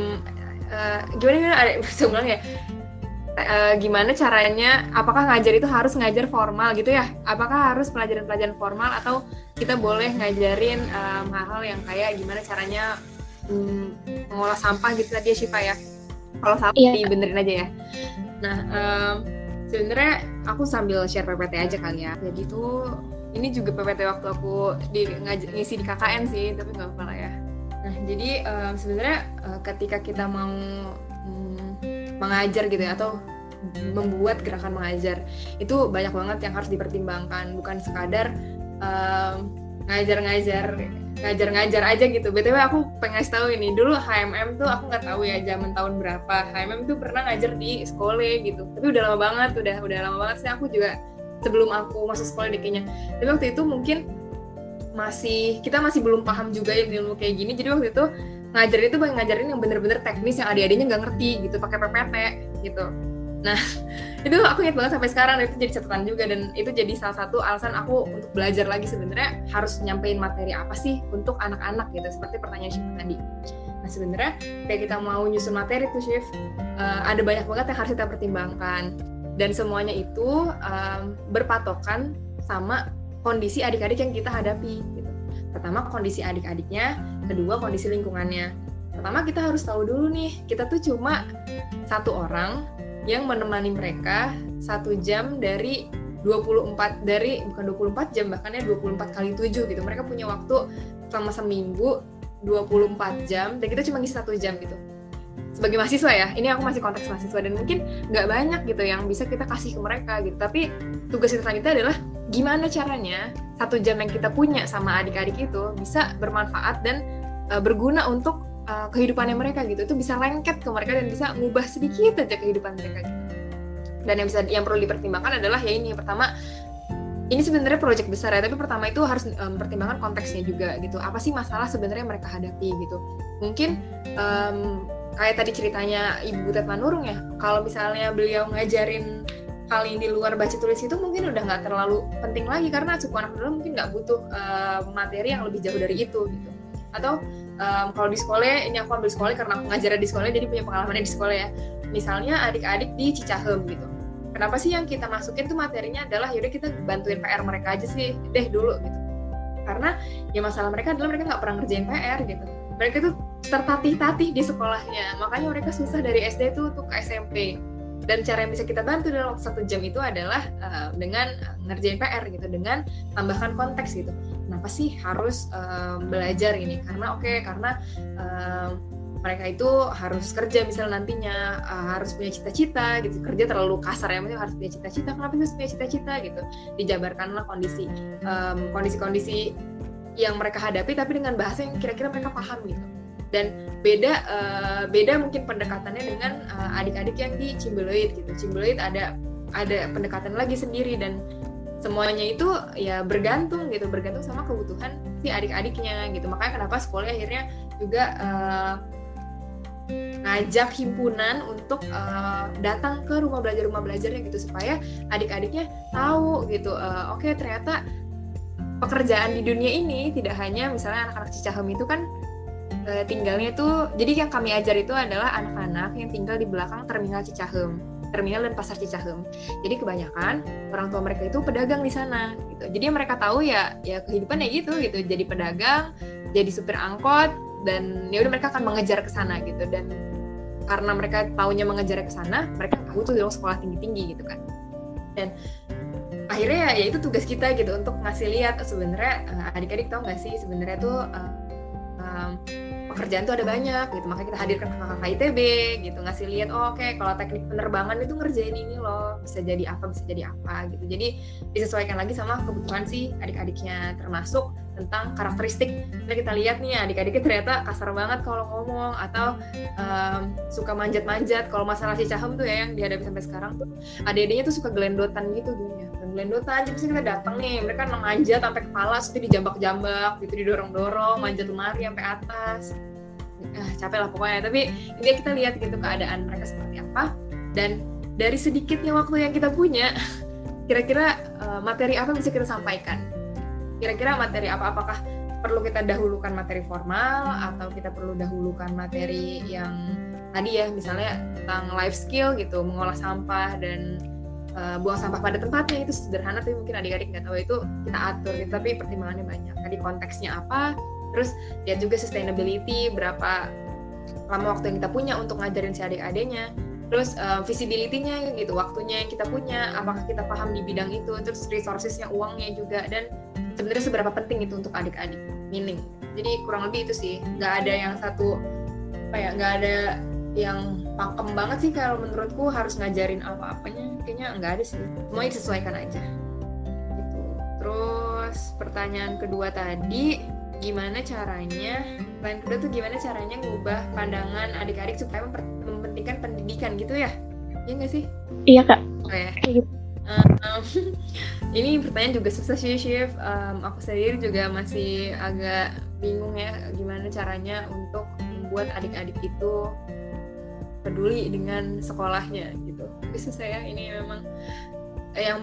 uh, gimana gimana ada bisa ulang ya, uh, gimana caranya, apakah ngajar itu harus ngajar formal gitu ya, apakah harus pelajaran-pelajaran formal atau kita boleh ngajarin um, hal-hal yang kayak gimana caranya mengolah sampah gitu tadi ya Shifa ya. Kalau sampah iya, dibenerin aja ya. Nah um, sebenarnya aku sambil share P P T aja kali ya. Jadi tuh ini juga P P T waktu aku di, ngaj- ngisi di K K N sih, tapi nggak apa-apa lah ya. Nah jadi um, sebenarnya uh, ketika kita mau um, mengajar gitu ya atau membuat gerakan mengajar itu banyak banget yang harus dipertimbangkan, bukan sekadar um, ngajar-ngajar ngajar-ngajar aja gitu. B T W aku pengen ngasih tahu ini, dulu H M M tuh aku nggak tahu ya zaman tahun berapa H M M tuh pernah ngajar di sekolah gitu, tapi udah lama banget, udah udah lama banget sih, aku juga sebelum aku masuk sekolah deh kayaknya. Tapi waktu itu mungkin masih kita masih belum paham juga ilmu kayak gini, jadi waktu itu ngajar itu pengen ngajarin yang bener-bener teknis yang adik-adiknya nggak ngerti gitu, pakai P P T gitu. Nah itu aku ingat banget sampai sekarang, itu jadi catatan juga dan itu jadi salah satu alasan aku untuk belajar lagi sebenarnya harus nyampein materi apa sih untuk anak-anak gitu, seperti pertanyaan Shifa tadi. Nah sebenarnya ketika kita mau nyusun materi tuh Shif, uh, ada banyak banget yang harus kita pertimbangkan dan semuanya itu um, berpatokan sama kondisi adik-adik yang kita hadapi gitu. Pertama kondisi adik-adiknya, kedua kondisi lingkungannya. Pertama kita harus tahu dulu nih, kita tuh cuma satu orang yang menemani mereka satu jam dari dua puluh empat dari bukan dua puluh empat jam, bahkan ya dua puluh empat kali tujuh gitu. Mereka punya waktu selama seminggu dua puluh empat jam dan kita cuma ngisi satu jam gitu. Sebagai mahasiswa ya, ini aku masih konteks mahasiswa dan mungkin nggak banyak gitu yang bisa kita kasih ke mereka gitu. Tapi tugas kita selanjutnya adalah gimana caranya satu jam yang kita punya sama adik-adik itu bisa bermanfaat dan uh, berguna untuk Uh, kehidupannya mereka gitu, itu bisa lengket ke mereka dan bisa ngubah sedikit aja kehidupan mereka gitu. Dan yang bisa yang perlu dipertimbangkan adalah ya ini, yang pertama ini sebenarnya proyek besar ya, tapi pertama itu harus mempertimbangkan um, konteksnya juga gitu, apa sih masalah sebenarnya mereka hadapi gitu. Mungkin um, kayak tadi ceritanya Ibu Butet Manurung ya, kalau misalnya beliau ngajarin hal ini di luar baca tulis itu mungkin udah nggak terlalu penting lagi karena suku anak dalam mungkin nggak butuh uh, materi yang lebih jauh dari itu gitu. Atau um, kalau di sekolah ini aku ambil sekolah karena aku ngajar di sekolah, jadi punya pengalamannya di sekolah ya. Misalnya adik-adik di Cicaheum gitu, kenapa sih yang kita masukin tuh materinya adalah yaudah kita bantuin P R mereka aja sih deh dulu gitu. Karena ya masalah mereka adalah mereka nggak pernah ngerjain P R gitu. Mereka tuh tertatih-tatih di sekolahnya, makanya mereka susah dari S D tuh untuk ke S M P. Dan cara yang bisa kita bantu dalam waktu satu jam itu adalah uh, dengan ngerjain P R gitu, dengan tambahkan konteks gitu. Kenapa sih harus uh, belajar ini? Karena oke, okay, karena uh, mereka itu harus kerja misalnya nantinya, uh, harus punya cita-cita gitu. Kerja terlalu kasar ya, maksudnya harus punya cita-cita, kenapa harus punya cita-cita gitu. Dijabarkanlah kondisi um, kondisi-kondisi yang mereka hadapi, tapi dengan bahasa yang kira-kira mereka paham gitu. Dan beda uh, beda mungkin pendekatannya dengan uh, adik-adik yang di Cimbeuleuit gitu. Cimbeuleuit ada ada pendekatan lagi sendiri, dan semuanya itu ya bergantung gitu, bergantung sama kebutuhan si adik-adiknya gitu. Makanya kenapa sekolah akhirnya juga uh, ngajak himpunan untuk uh, datang ke rumah belajar-rumah belajarnya gitu, supaya adik-adiknya tahu gitu, uh, oke okay, ternyata pekerjaan di dunia ini tidak hanya misalnya anak-anak Cicaheum itu kan uh, tinggalnya tuh, jadi yang kami ajar itu adalah anak-anak yang tinggal di belakang terminal Cicaheum, terminal dan pasar Cicaheum. Jadi kebanyakan orang tua mereka itu pedagang di sana gitu. Jadi mereka tahu ya ya kehidupannya gitu gitu, jadi pedagang, jadi supir angkot, dan ya udah mereka akan mengejar ke sana gitu. Dan karena mereka taunya mengejar ke sana, mereka tahu tuh dong sekolah tinggi-tinggi gitu kan. Dan akhirnya ya itu tugas kita gitu, untuk ngasih lihat sebenarnya adik-adik tahu nggak sih sebenarnya tuh uh, um, pekerjaan tuh ada banyak gitu. Makanya kita hadirkan kakak-kakak I T B gitu, ngasih lihat oh oke okay, kalau teknik penerbangan itu ngerjain ini loh, bisa jadi apa, bisa jadi apa gitu. Jadi disesuaikan lagi sama kebutuhan si adik-adiknya, termasuk tentang karakteristik. Jadi kita lihat nih adik-adiknya ternyata kasar banget kalau ngomong, atau um, suka manjat-manjat. Kalau masalah Cicaheum tuh ya yang dihadapi sampai sekarang tuh, adik-adiknya tuh suka gelendotan gitu dunia. Gelendotan, jadi kita datang nih, mereka manjat sampai kepala, terus dijambak-jambak gitu, didorong-dorong, manjat lemari sampai atas. Ah, capek lah pokoknya, tapi ini kita lihat gitu keadaan mereka seperti apa. Dan dari sedikitnya waktu yang kita punya, kira-kira uh, materi apa bisa kita sampaikan? Kira-kira materi apa? Apakah perlu kita dahulukan materi formal, atau kita perlu dahulukan materi yang tadi ya, misalnya tentang life skill gitu, mengolah sampah dan uh, buang sampah pada tempatnya. Itu sederhana, tapi mungkin adik-adik nggak tahu itu kita atur gitu, tapi pertimbangannya banyak. Tadi konteksnya apa, terus lihat juga sustainability, berapa lama waktu yang kita punya untuk ngajarin si adik-adiknya. Terus uh, visibility-nya gitu, waktunya yang kita punya, apakah kita paham di bidang itu, terus resources-nya, uangnya juga, dan sebenarnya seberapa penting itu untuk adik-adik, meaning. Jadi kurang lebih itu sih, nggak ada yang satu, apa ya, nggak ada yang pakem banget sih kalau menurutku harus ngajarin apa-apanya, kayaknya nggak ada sih, semuanya disesuaikan aja. Gitu. Terus pertanyaan kedua tadi, gimana caranya, pertanyaan kedua tuh gimana caranya ngubah pandangan adik-adik supaya memper- mempentingkan pendidikan gitu ya? Iya nggak sih? Iya Kak. Oh, ya. Um, ini pertanyaan juga susah sih, Shiv. Um, aku sendiri juga masih agak bingung ya gimana caranya untuk membuat adik-adik itu peduli dengan sekolahnya gitu. Tapi susah ya, ini memang yang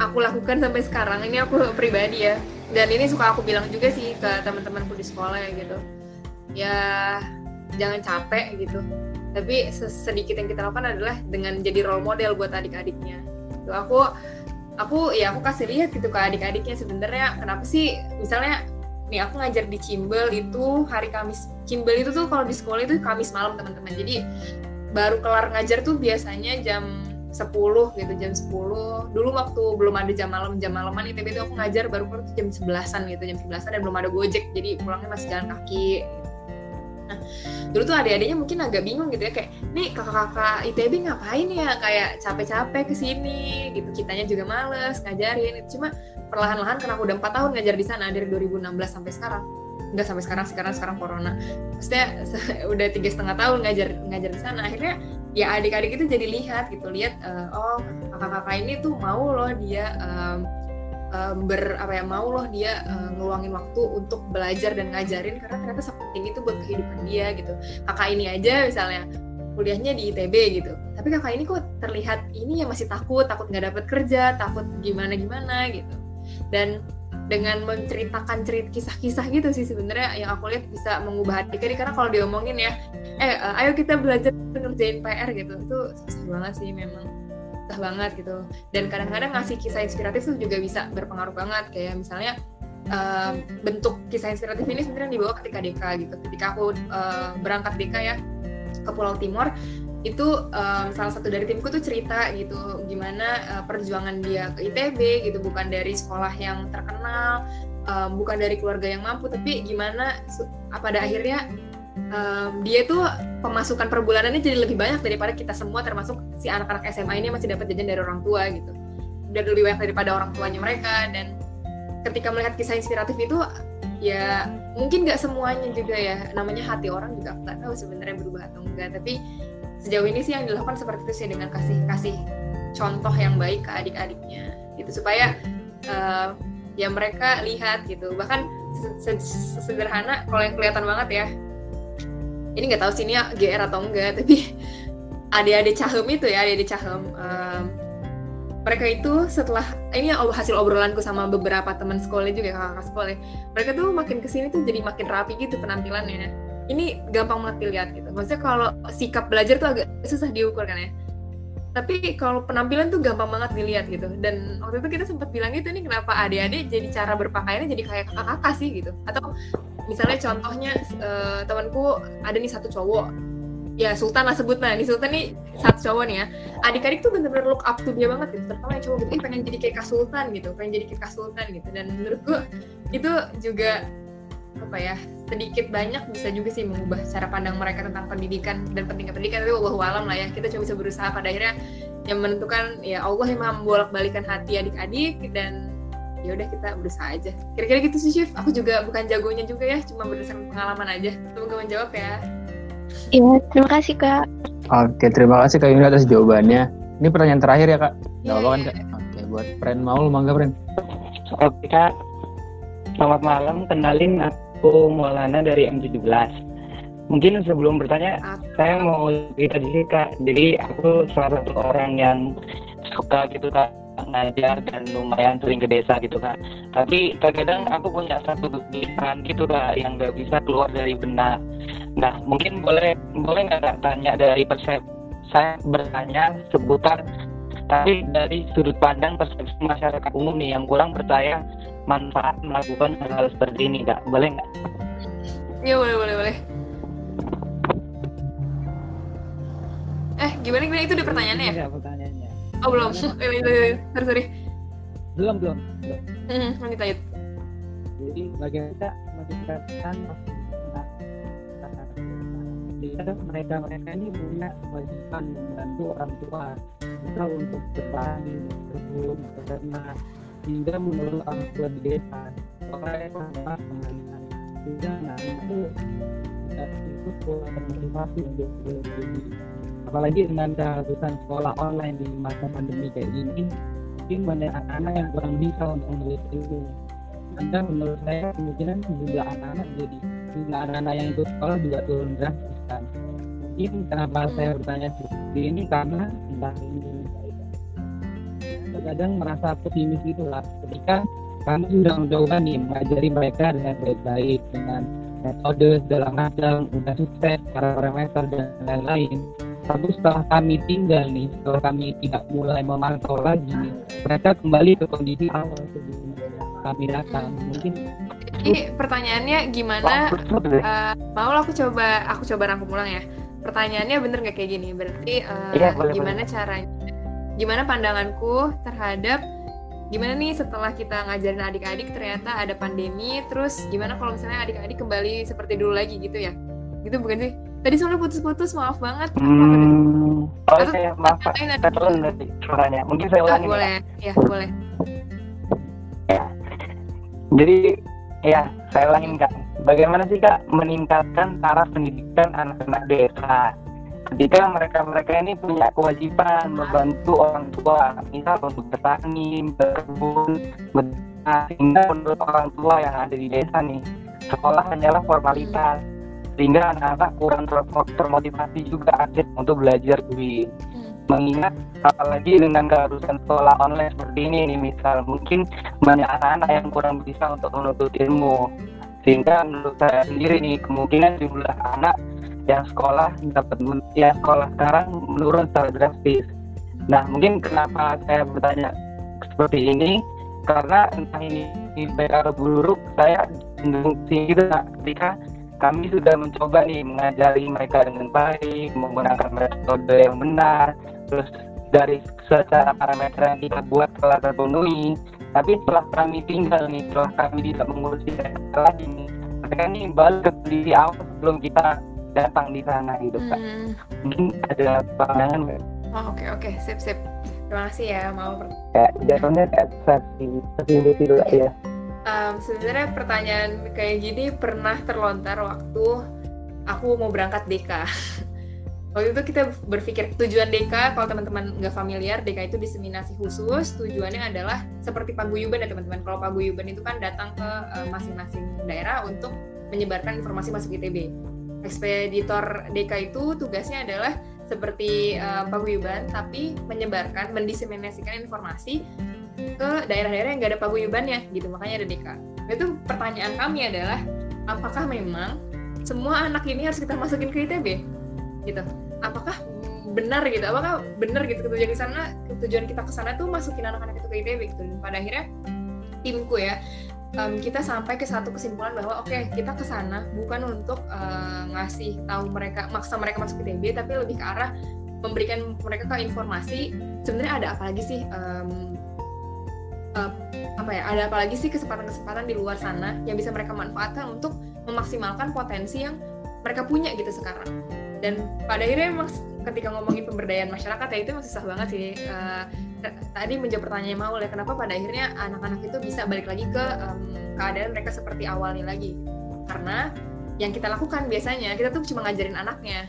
aku lakukan sampai sekarang, ini aku pribadi ya, dan ini suka aku bilang juga sih ke teman-temanku di sekolah ya gitu, ya jangan capek gitu, tapi sedikit yang kita lakukan adalah dengan jadi role model buat adik-adiknya. Tuh, aku aku ya aku kasih lihat gitu ke adik-adiknya sebenarnya kenapa sih, misalnya nih aku ngajar di Cimbel itu hari Kamis. Cimbel itu tuh kalau di sekolah itu Kamis malam teman-teman, jadi baru kelar ngajar tuh biasanya jam sepuluh gitu, jam sepuluh. Dulu waktu belum ada jam malam, jam malaman I T B itu aku ngajar baru keluar jam sebelasan gitu, jam sebelasan dan belum ada Gojek, jadi pulangnya masih jalan kaki. Nah, dulu tuh adik-adiknya mungkin agak bingung gitu ya, kayak nih kakak-kakak I T B ngapain ya, kayak capek-capek kesini gitu, kitanya juga males ngajarin. Cuma perlahan-lahan karena aku udah empat tahun ngajar di sana, dari dua ribu enam belas sampai sekarang. Enggak sampai sekarang, sekarang sekarang corona. Maksudnya udah tiga setengah tahun ngajar ngajar di sana. Akhirnya ya adik-adik itu jadi lihat gitu, lihat uh, oh kakak-kakak ini tuh mau loh dia um, um, ber apa ya mau loh dia uh, ngeluangin waktu untuk belajar dan ngajarin, karena ternyata sepenting itu buat kehidupan dia gitu. Kakak ini aja misalnya kuliahnya di I T B gitu, tapi kakak ini kok terlihat ini ya masih takut takut nggak dapat kerja, takut gimana gimana gitu. Dan dengan menceritakan cerita kisah-kisah gitu sih sebenarnya yang aku lihat bisa mengubah adik-adik, karena kalau diomongin ya eh ayo kita belajar ngerjain P R gitu, itu susah banget sih memang, susah banget gitu. Dan kadang-kadang ngasih kisah inspiratif tuh juga bisa berpengaruh banget, kayak misalnya uh, bentuk kisah inspiratif ini sebenarnya dibawa ketika D K gitu, ketika aku uh, berangkat D K ya ke Pulau Timor itu um, salah satu dari timku tuh cerita gitu gimana uh, perjuangan dia ke I T B gitu, bukan dari sekolah yang terkenal, um, bukan dari keluarga yang mampu, tapi gimana uh, pada akhirnya um, dia tuh pemasukan per bulanannya jadi lebih banyak daripada kita semua, termasuk si anak-anak S M A ini masih dapat jajan dari orang tua gitu, udah lebih banyak daripada orang tuanya mereka. Dan ketika melihat kisah inspiratif itu ya mungkin nggak semuanya juga ya, namanya hati orang juga nggak tahu sebenarnya berubah atau enggak, tapi sejauh ini sih yang dilakukan seperti itu sih, dengan kasih-kasih contoh yang baik ke adik-adiknya gitu, supaya uh, ya mereka lihat gitu. Bahkan sesederhana kalau yang kelihatan banget ya, ini nggak tahu sih ini G R atau enggak, tapi adik-adik Cahem itu ya, adik-adik Cahem um, mereka itu setelah ini hasil obrolanku sama beberapa teman sekolah juga, kakak sekolah, mereka tuh makin kesini tuh jadi makin rapi gitu penampilannya. Ini gampang banget dilihat gitu. Maksudnya kalau sikap belajar tuh agak susah diukur kan ya. Tapi kalau penampilan tuh gampang banget dilihat gitu. Dan waktu itu kita sempat bilang gitu, nih kenapa adik-adik jadi cara berpakaiannya jadi kayak kakak-kakak sih gitu. Atau misalnya contohnya uh, temanku ada nih satu cowok. Ya Sultan lah sebutnya. Nih Sultan nih satu cowok nih ya. Adik-adik tuh bener-bener look up to dia banget gitu. Terutama yang cowok gitu, eh pengen jadi kayak Kak Sultan gitu. Pengen jadi kayak Kak Sultan gitu. Dan menurutku itu juga apa ya, sedikit banyak bisa juga sih mengubah cara pandang mereka tentang pendidikan dan pentingnya pendidikan. Tapi wallahu alam lah ya, kita cuma bisa berusaha, pada akhirnya yang menentukan ya Allah yang maha membolak-balikan hati adik-adik, dan ya udah kita berusaha aja, kira-kira gitu sih Shift. Aku juga bukan jagonya juga ya, cuma berdasarkan pengalaman aja. Semoga menjawab ya. Iya, terima kasih Kak. Oke, terima kasih Kak Yunda atas jawabannya. Ini pertanyaan terakhir ya Kak, gak apa-apa kan Kak? Oke, buat Pren Maul, mangga Pren. Oke Kak, selamat malam, kenalin aku Maulana dari M tujuh belas. Mungkin sebelum bertanya, saya mau cerita dulu Kak. Jadi aku salah satu orang yang suka gitu Kak ngajar dan lumayan sering ke desa gitu Kak. Tapi terkadang aku punya satu kebiasaan gitu Kak yang nggak bisa keluar dari benak. Nah mungkin boleh boleh nggak Kak tanya dari persep, saya bertanya seputar tapi dari sudut pandang persepsi masyarakat umum nih yang kurang percaya manfaat melakukan hal seperti ini, Kak. Boleh nggak? Iya, boleh, boleh, boleh. Eh, gimana, gimana? Itu udah pertanyaannya ya? Iya, pertanyaannya. Oh, belum. Eh, sorry, sorry. Belum, belum. Belum. Hmm, lanjut, lanjut. Jadi, bagaimana kita meningkatkan kita mereka-mereka ini punya kewajiban membantu orang tua kita untuk bertani, berkebun, beternak, hingga menurut orang tua di desa, orang yang sangat mengenai sehingga anak itu tidak ikut pola motivasi untuk berdiri. Apalagi dengan keharusan sekolah online di masa pandemi kayak ini, mungkin banyak anak-anak yang kurang bisa untuk menulis itu. Dan menurut saya kemungkinan jumlah anak-anak jadi jumlah anak-anak yang ikut sekolah juga turun drastis kan. Mungkin kenapa saya bertanya seperti ini karena entah ini kadang merasa pesimis gitulah ketika kami sudah mencoba nih mengajari mereka dengan baik-baik dengan metode segala macam, udah sukses, cara parameter dan lain-lain. Tapi setelah kami tinggal nih, setelah kami tidak mulai memantau lagi, mereka kembali ke kondisi awal sebelum kami datang. Mungkin ini pertanyaannya gimana? Uh, mau aku coba aku coba rangkum ulang ya. Pertanyaannya bener nggak kayak gini? Berarti uh, ya, boleh, gimana boleh. Caranya? Gimana pandanganku terhadap gimana nih setelah kita ngajarin adik-adik ternyata ada pandemi, terus gimana kalau misalnya adik-adik kembali seperti dulu lagi gitu ya, gitu bukan sih? Tadi soalnya putus-putus, maaf banget. Hmm, oh saya maaf Pak, kita turun nanti suaranya, mungkin saya ulangi. Oh, boleh, ya boleh ya. Jadi ya saya ulangin Kak, bagaimana sih Kak meningkatkan taraf pendidikan anak-anak desa ketika mereka-mereka ini punya kewajiban membantu orang tua, misal untuk bertani, berkebun, beternak, sehingga menurut orang tua yang ada di desa nih, sekolah hanyalah formalitas, sehingga anak-anak kurang termotivasi juga akhirnya untuk belajar duit. mengingat apalagi dengan keharusan sekolah online seperti ini nih, misal mungkin banyak anak-anak yang kurang bisa untuk menuntut ilmu, sehingga menurut saya sendiri nih kemungkinan jumlah anak yang sekolah dapat yang sekolah sekarang menurun secara drastis. Nah, mungkin kenapa saya bertanya seperti ini, karena entah ini baik atau buruk, saya cenderung tinggi ketika kami sudah mencoba nih mengajari mereka dengan baik, menggunakan metode yang benar, terus dari secara parameter yang kita buat telah terpenuhi. Tapi setelah kami tinggal nih, setelah kami tidak mengurusi mereka lagi nih, mereka nih balik ke diri awal sebelum kita datang di sana gitu, Kak. Hmm. Mungkin ada pandangan nggak? Oh, oke, okay, oke, okay. sip, sip. Terima kasih ya, mau pertanyaan. Ya, jatuhnya kayak seperti itu ya. Um, sebenarnya pertanyaan kayak gini pernah terlontar waktu aku mau berangkat D K. Waktu itu kita berpikir tujuan D K, kalau teman-teman nggak familiar, D K itu diseminasi khusus, tujuannya adalah seperti paguyuban ya teman-teman. Kalau paguyuban itu kan datang ke uh, masing-masing daerah untuk menyebarkan informasi masuk I T B. Ekspeditor D K itu tugasnya adalah seperti uh, paguyuban, tapi menyebarkan, mendiseminasikan informasi ke daerah-daerah yang nggak ada paguyubannya, gitu, makanya ada D K. Itu pertanyaan kami adalah, apakah memang semua anak ini harus kita masukin ke I T B? Gitu. Apakah benar gitu? Apakah benar gitu tujuan ke sana, tujuan kita ke sana tuh masukin anak-anak itu ke I T B gitu. Dan pada akhirnya timku ya, Um, kita sampai ke satu kesimpulan bahwa oke okay, kita kesana bukan untuk uh, ngasih tahu mereka, maksa mereka masuk ke I T B, tapi lebih ke arah memberikan mereka ke informasi sebenarnya ada apa lagi sih um, uh, apa ya ada apa lagi sih kesempatan-kesempatan di luar sana yang bisa mereka manfaatkan untuk memaksimalkan potensi yang mereka punya gitu sekarang. Dan pada akhirnya maks- ketika ngomongin pemberdayaan masyarakat ya itu masih susah banget sih. Uh, tadi menjawab pertanyaan Maul ya, kenapa pada akhirnya anak-anak itu bisa balik lagi ke um, keadaan mereka seperti awalnya lagi, karena yang kita lakukan biasanya kita tuh cuma ngajarin anaknya,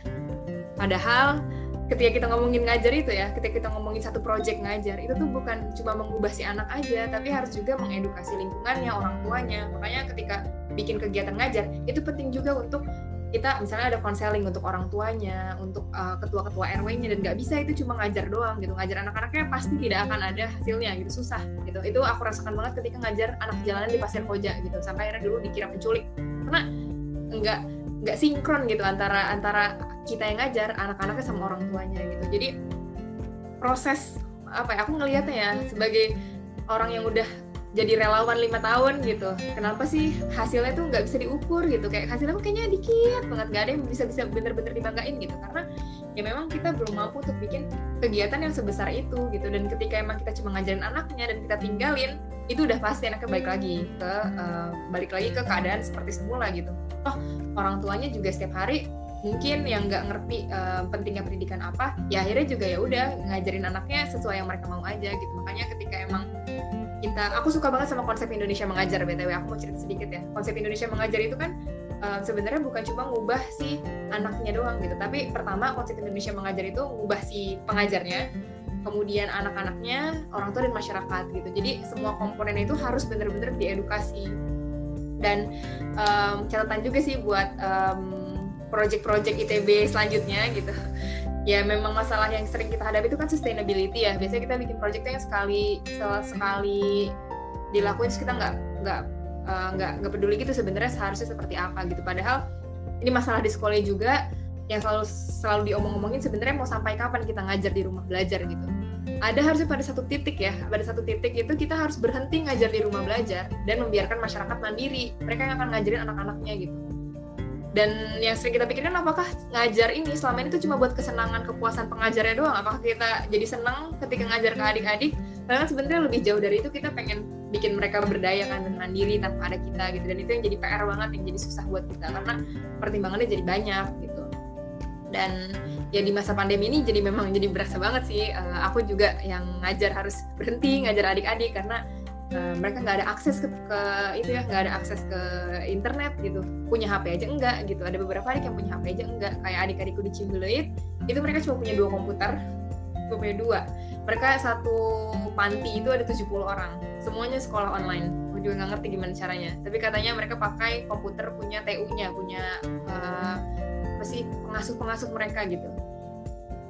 padahal ketika kita ngomongin ngajar itu ya, ketika kita ngomongin satu project ngajar itu tuh bukan cuma mengubah si anak aja, tapi harus juga mengedukasi lingkungannya, orang tuanya. Makanya ketika bikin kegiatan ngajar itu penting juga untuk kita misalnya ada konseling untuk orang tuanya, untuk uh, ketua-ketua R W-nya, dan nggak bisa itu cuma ngajar doang gitu. Ngajar anak-anaknya pasti tidak akan ada hasilnya gitu, susah gitu. Itu aku rasakan banget ketika ngajar anak jalanan di Pasir Koja gitu, sampai akhirnya dulu dikira penculik karena nggak nggak sinkron gitu antara antara kita yang ngajar anak-anaknya sama orang tuanya gitu. Jadi proses apa ya, aku ngelihatnya ya sebagai orang yang udah jadi relawan lima tahun gitu, kenapa sih hasilnya tuh nggak bisa diukur gitu, kayak hasilnya kayaknya dikit banget, nggak ada yang bisa-bisa bener-bener dibanggain gitu, karena ya memang kita belum mampu untuk bikin kegiatan yang sebesar itu gitu. Dan ketika emang kita cuma ngajarin anaknya dan kita tinggalin, itu udah pasti anaknya balik lagi ke uh, balik lagi ke keadaan seperti semula gitu. Oh, orang tuanya juga setiap hari mungkin yang nggak ngerti uh, pentingnya pendidikan apa, ya akhirnya juga ya udah ngajarin anaknya sesuai yang mereka mau aja gitu. Makanya ketika emang kita, aku suka banget sama konsep Indonesia Mengajar, B T W aku mau cerita sedikit ya. Konsep Indonesia Mengajar itu kan um, sebenarnya bukan cuma ngubah si anaknya doang gitu, tapi pertama konsep Indonesia Mengajar itu ngubah si pengajarnya, kemudian anak-anaknya, orang tua, dan masyarakat gitu. Jadi semua komponen itu harus benar-benar diedukasi. Dan um, catatan juga sih buat um, project-project I T B selanjutnya gitu. Ya memang masalah yang sering kita hadapi itu kan sustainability ya. Biasanya kita bikin proyeknya yang sekali sekali dilakuin terus kita nggak nggak nggak nggak peduli gitu sebenarnya seharusnya seperti apa gitu. Padahal ini masalah di sekolah juga yang selalu selalu diomong-omongin sebenarnya mau sampai kapan kita ngajar di rumah belajar gitu. Ada harusnya pada satu titik ya, pada satu titik itu kita harus berhenti ngajar di rumah belajar dan membiarkan masyarakat mandiri. Mereka yang akan ngajarin anak-anaknya gitu. Dan yang sering kita pikirkan, apakah ngajar ini selama ini tuh cuma buat kesenangan, kepuasan pengajarnya doang? Apakah kita jadi senang ketika ngajar ke adik-adik? Padahal sebenarnya lebih jauh dari itu, kita pengen bikin mereka berdaya kan, dan mandiri tanpa ada kita gitu. Dan itu yang jadi P R banget, yang jadi susah buat kita karena pertimbangannya jadi banyak gitu. Dan ya di masa pandemi ini jadi memang jadi berasa banget sih. Uh, aku juga yang ngajar harus berhenti ngajar adik-adik karena Uh, mereka nggak ada akses ke, ke itu ya, nggak ada akses ke internet gitu, punya H P aja enggak gitu. Ada beberapa adik yang punya H P aja enggak, kayak adik-adikku di Cimbeuleuit itu mereka cuma punya dua komputer, cuma punya dua. Mereka satu panti itu ada tujuh puluh orang, semuanya sekolah online. Aku juga nggak ngerti gimana caranya, tapi katanya mereka pakai komputer punya T U-nya, punya uh, apa sih, pengasuh-pengasuh mereka gitu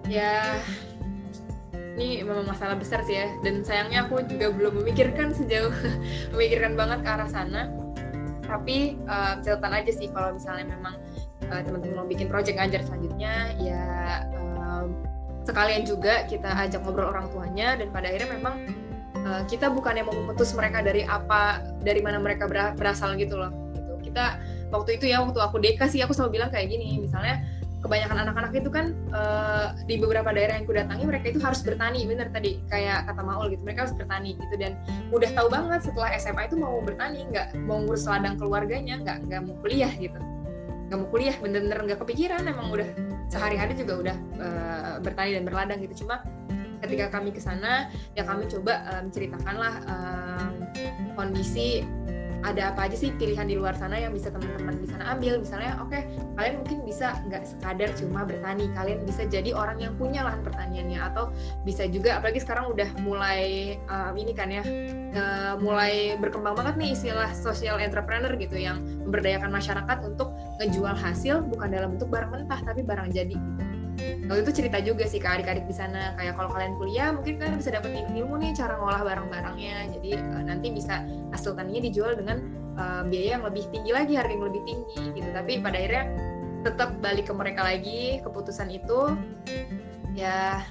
ya. ini memang masalah besar sih ya, dan sayangnya aku juga belum memikirkan sejauh memikirkan banget ke arah sana. Tapi uh, catatan aja sih, kalau misalnya memang uh, teman-teman mau bikin project ngajar selanjutnya, ya uh, sekalian juga kita ajak ngobrol orang tuanya, dan pada akhirnya memang uh, kita bukannya mau memutus mereka dari apa, dari mana mereka berasal gitu loh. Gitu. Kita waktu itu ya, waktu aku D K sih, aku selalu bilang kayak gini, misalnya kebanyakan anak-anak itu kan uh, di beberapa daerah yang ku datangi, mereka itu harus bertani, bener tadi kayak kata Maul gitu, mereka harus bertani gitu, dan udah tahu banget setelah S M A itu mau bertani, nggak mau ngurus ladang keluarganya, nggak nggak mau kuliah gitu, nggak mau kuliah, bener-bener nggak kepikiran, emang udah sehari-hari juga udah uh, bertani dan berladang gitu. Cuma ketika kami kesana ya kami coba um, ceritakanlah um, kondisi ada apa aja sih pilihan di luar sana yang bisa teman-teman di sana ambil. Misalnya oke, okay, kalian mungkin bisa nggak sekadar cuma bertani, kalian bisa jadi orang yang punya lahan pertaniannya, atau bisa juga, apalagi sekarang udah mulai uh, ini kan ya uh, mulai berkembang banget nih istilah social entrepreneur gitu, yang memberdayakan masyarakat untuk ngejual hasil bukan dalam bentuk barang mentah tapi barang jadi gitu. Lalu itu cerita juga sih ke adik-adik di sana, kayak kalau kalian kuliah mungkin kalian bisa dapat ilmu nih cara ngolah barang-barangnya, jadi uh, nanti bisa hasil taninya dijual dengan uh, biaya yang lebih tinggi lagi, harga yang lebih tinggi gitu. Tapi pada akhirnya tetap balik ke mereka lagi keputusan itu. Ya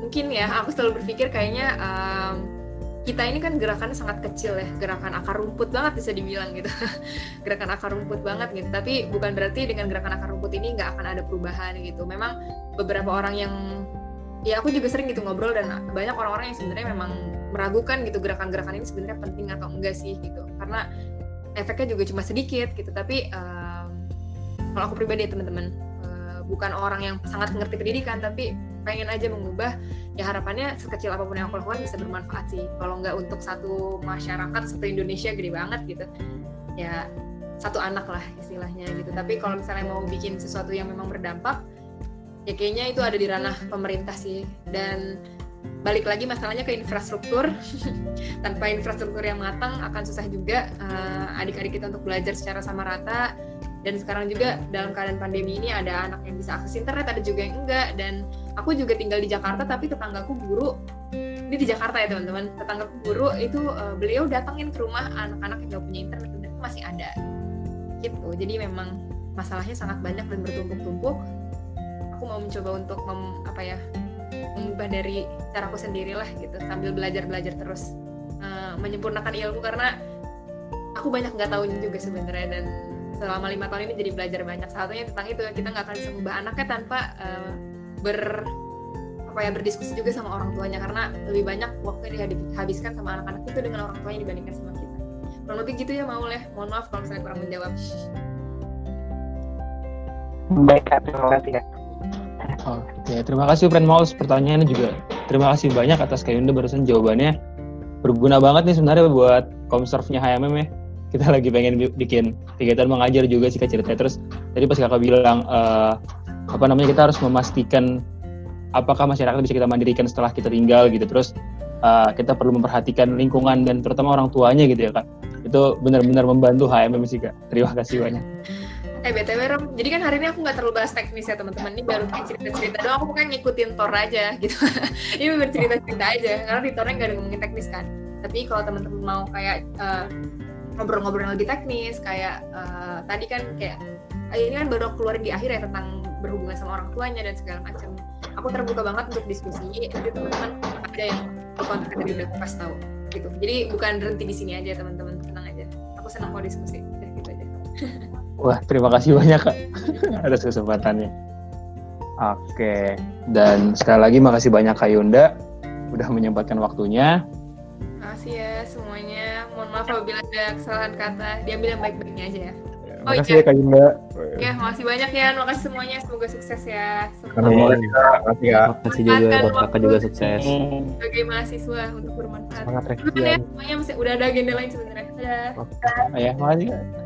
mungkin ya, aku selalu berpikir kayaknya um, kita ini kan gerakan sangat kecil ya, gerakan akar rumput banget bisa dibilang gitu, gerakan akar rumput banget gitu. Tapi bukan berarti dengan gerakan akar rumput ini nggak akan ada perubahan gitu. Memang beberapa orang yang, ya aku juga sering gitu ngobrol, dan banyak orang-orang yang sebenarnya memang meragukan gitu gerakan-gerakan ini sebenarnya penting atau enggak sih gitu, karena efeknya juga cuma sedikit gitu. Tapi um, kalau aku pribadi ya teman-teman, uh, bukan orang yang sangat mengerti pendidikan, tapi pengen aja mengubah, ya harapannya sekecil apapun yang aku lakukan bisa bermanfaat sih. Kalau nggak untuk satu masyarakat, satu Indonesia gede banget gitu, ya satu anak lah istilahnya gitu. Tapi kalau misalnya mau bikin sesuatu yang memang berdampak, ya kayaknya itu ada di ranah pemerintah sih. Dan balik lagi masalahnya ke infrastruktur, tanpa infrastruktur yang matang akan susah juga uh, adik-adik kita untuk belajar secara sama rata. Dan sekarang juga dalam keadaan pandemi ini ada anak yang bisa akses internet, ada juga yang enggak. Dan aku juga tinggal di Jakarta, tapi tetanggaku guru, ini di Jakarta ya teman-teman, tetanggaku guru itu uh, beliau datangin ke rumah anak-anak yang nggak punya internet, dan itu masih ada gitu. Jadi memang masalahnya sangat banyak dan bertumpuk-tumpuk. Aku mau mencoba untuk mem, apa ya mengubah dari caraku sendirilah gitu, sambil belajar-belajar terus uh, menyempurnakan ilmu, karena aku banyak nggak tahu juga sebenarnya. Dan selama lima tahun ini jadi belajar banyak, salah satunya tentang itu, kita nggak akan bisa mengubah anaknya tanpa uh, ber apa ya berdiskusi juga sama orang tuanya, karena lebih banyak waktu yang dihabiskan sama anak-anak itu dengan orang tuanya dibandingkan sama kita. Kurang lebih gitu ya Maul ya, mohon maaf kalau misalnya kurang menjawab. Baik, terima kasih ya. Oke, terima kasih friend Maul, pertanyaannya juga terima kasih banyak atas Kak Yunda barusan, jawabannya berguna banget nih sebenarnya buat komservnya H M M ya. Kita lagi pengen bikin kegiatan mengajar juga sih Kak ceritanya. Terus tadi pas Kakak bilang uh, apa namanya kita harus memastikan apakah masyarakat bisa kita mandirikan setelah kita tinggal gitu. Terus uh, kita perlu memperhatikan lingkungan dan terutama orang tuanya gitu ya Kak. Itu benar-benar membantu H M M sih Kak. Terima kasih banyak. Eh B T W Rom, jadi kan hari ini aku nggak terlalu bahas teknis ya teman-teman, ini baru kayak cerita-cerita doang, aku kan ngikutin Tor aja gitu. Ini bener cerita-cerita aja, karena di Tornya nggak ada ngomongin teknis kan. Tapi kalau teman-teman mau kayak uh, ngobrol-ngobrol yang lebih teknis, kayak uh, tadi kan kayak ini kan baru keluar di akhir ya tentang berhubungan sama orang tuanya dan segala macam. Aku terbuka banget untuk diskusi, jadi teman-teman ada yang kontak tadi udah pas tahu gitu. Jadi bukan berhenti di sini aja teman-teman, tenang aja. Aku senang kok diskusi, udah gitu aja. Wah terima kasih banyak Kak atas kesempatannya. Oke, dan sekali lagi makasih banyak Kak Yunda udah menyempatkan waktunya. Makasih ya semuanya. Mohon maaf apabila ada kesalahan kata. Diambil yang baik-baiknya aja ya. Oh, makasih ya Kak Yunda. Ya, makasih banyak ya. Makasih semuanya. Semoga sukses ya. Semoga makasih ya. Makasih juga buat Kakak juga sukses. Sebagai mahasiswa untuk bermanfaat. Semangat ya. Semuanya masih udah ada agenda lain sebenarnya. Dadah. Oh, ya, makasih Kak.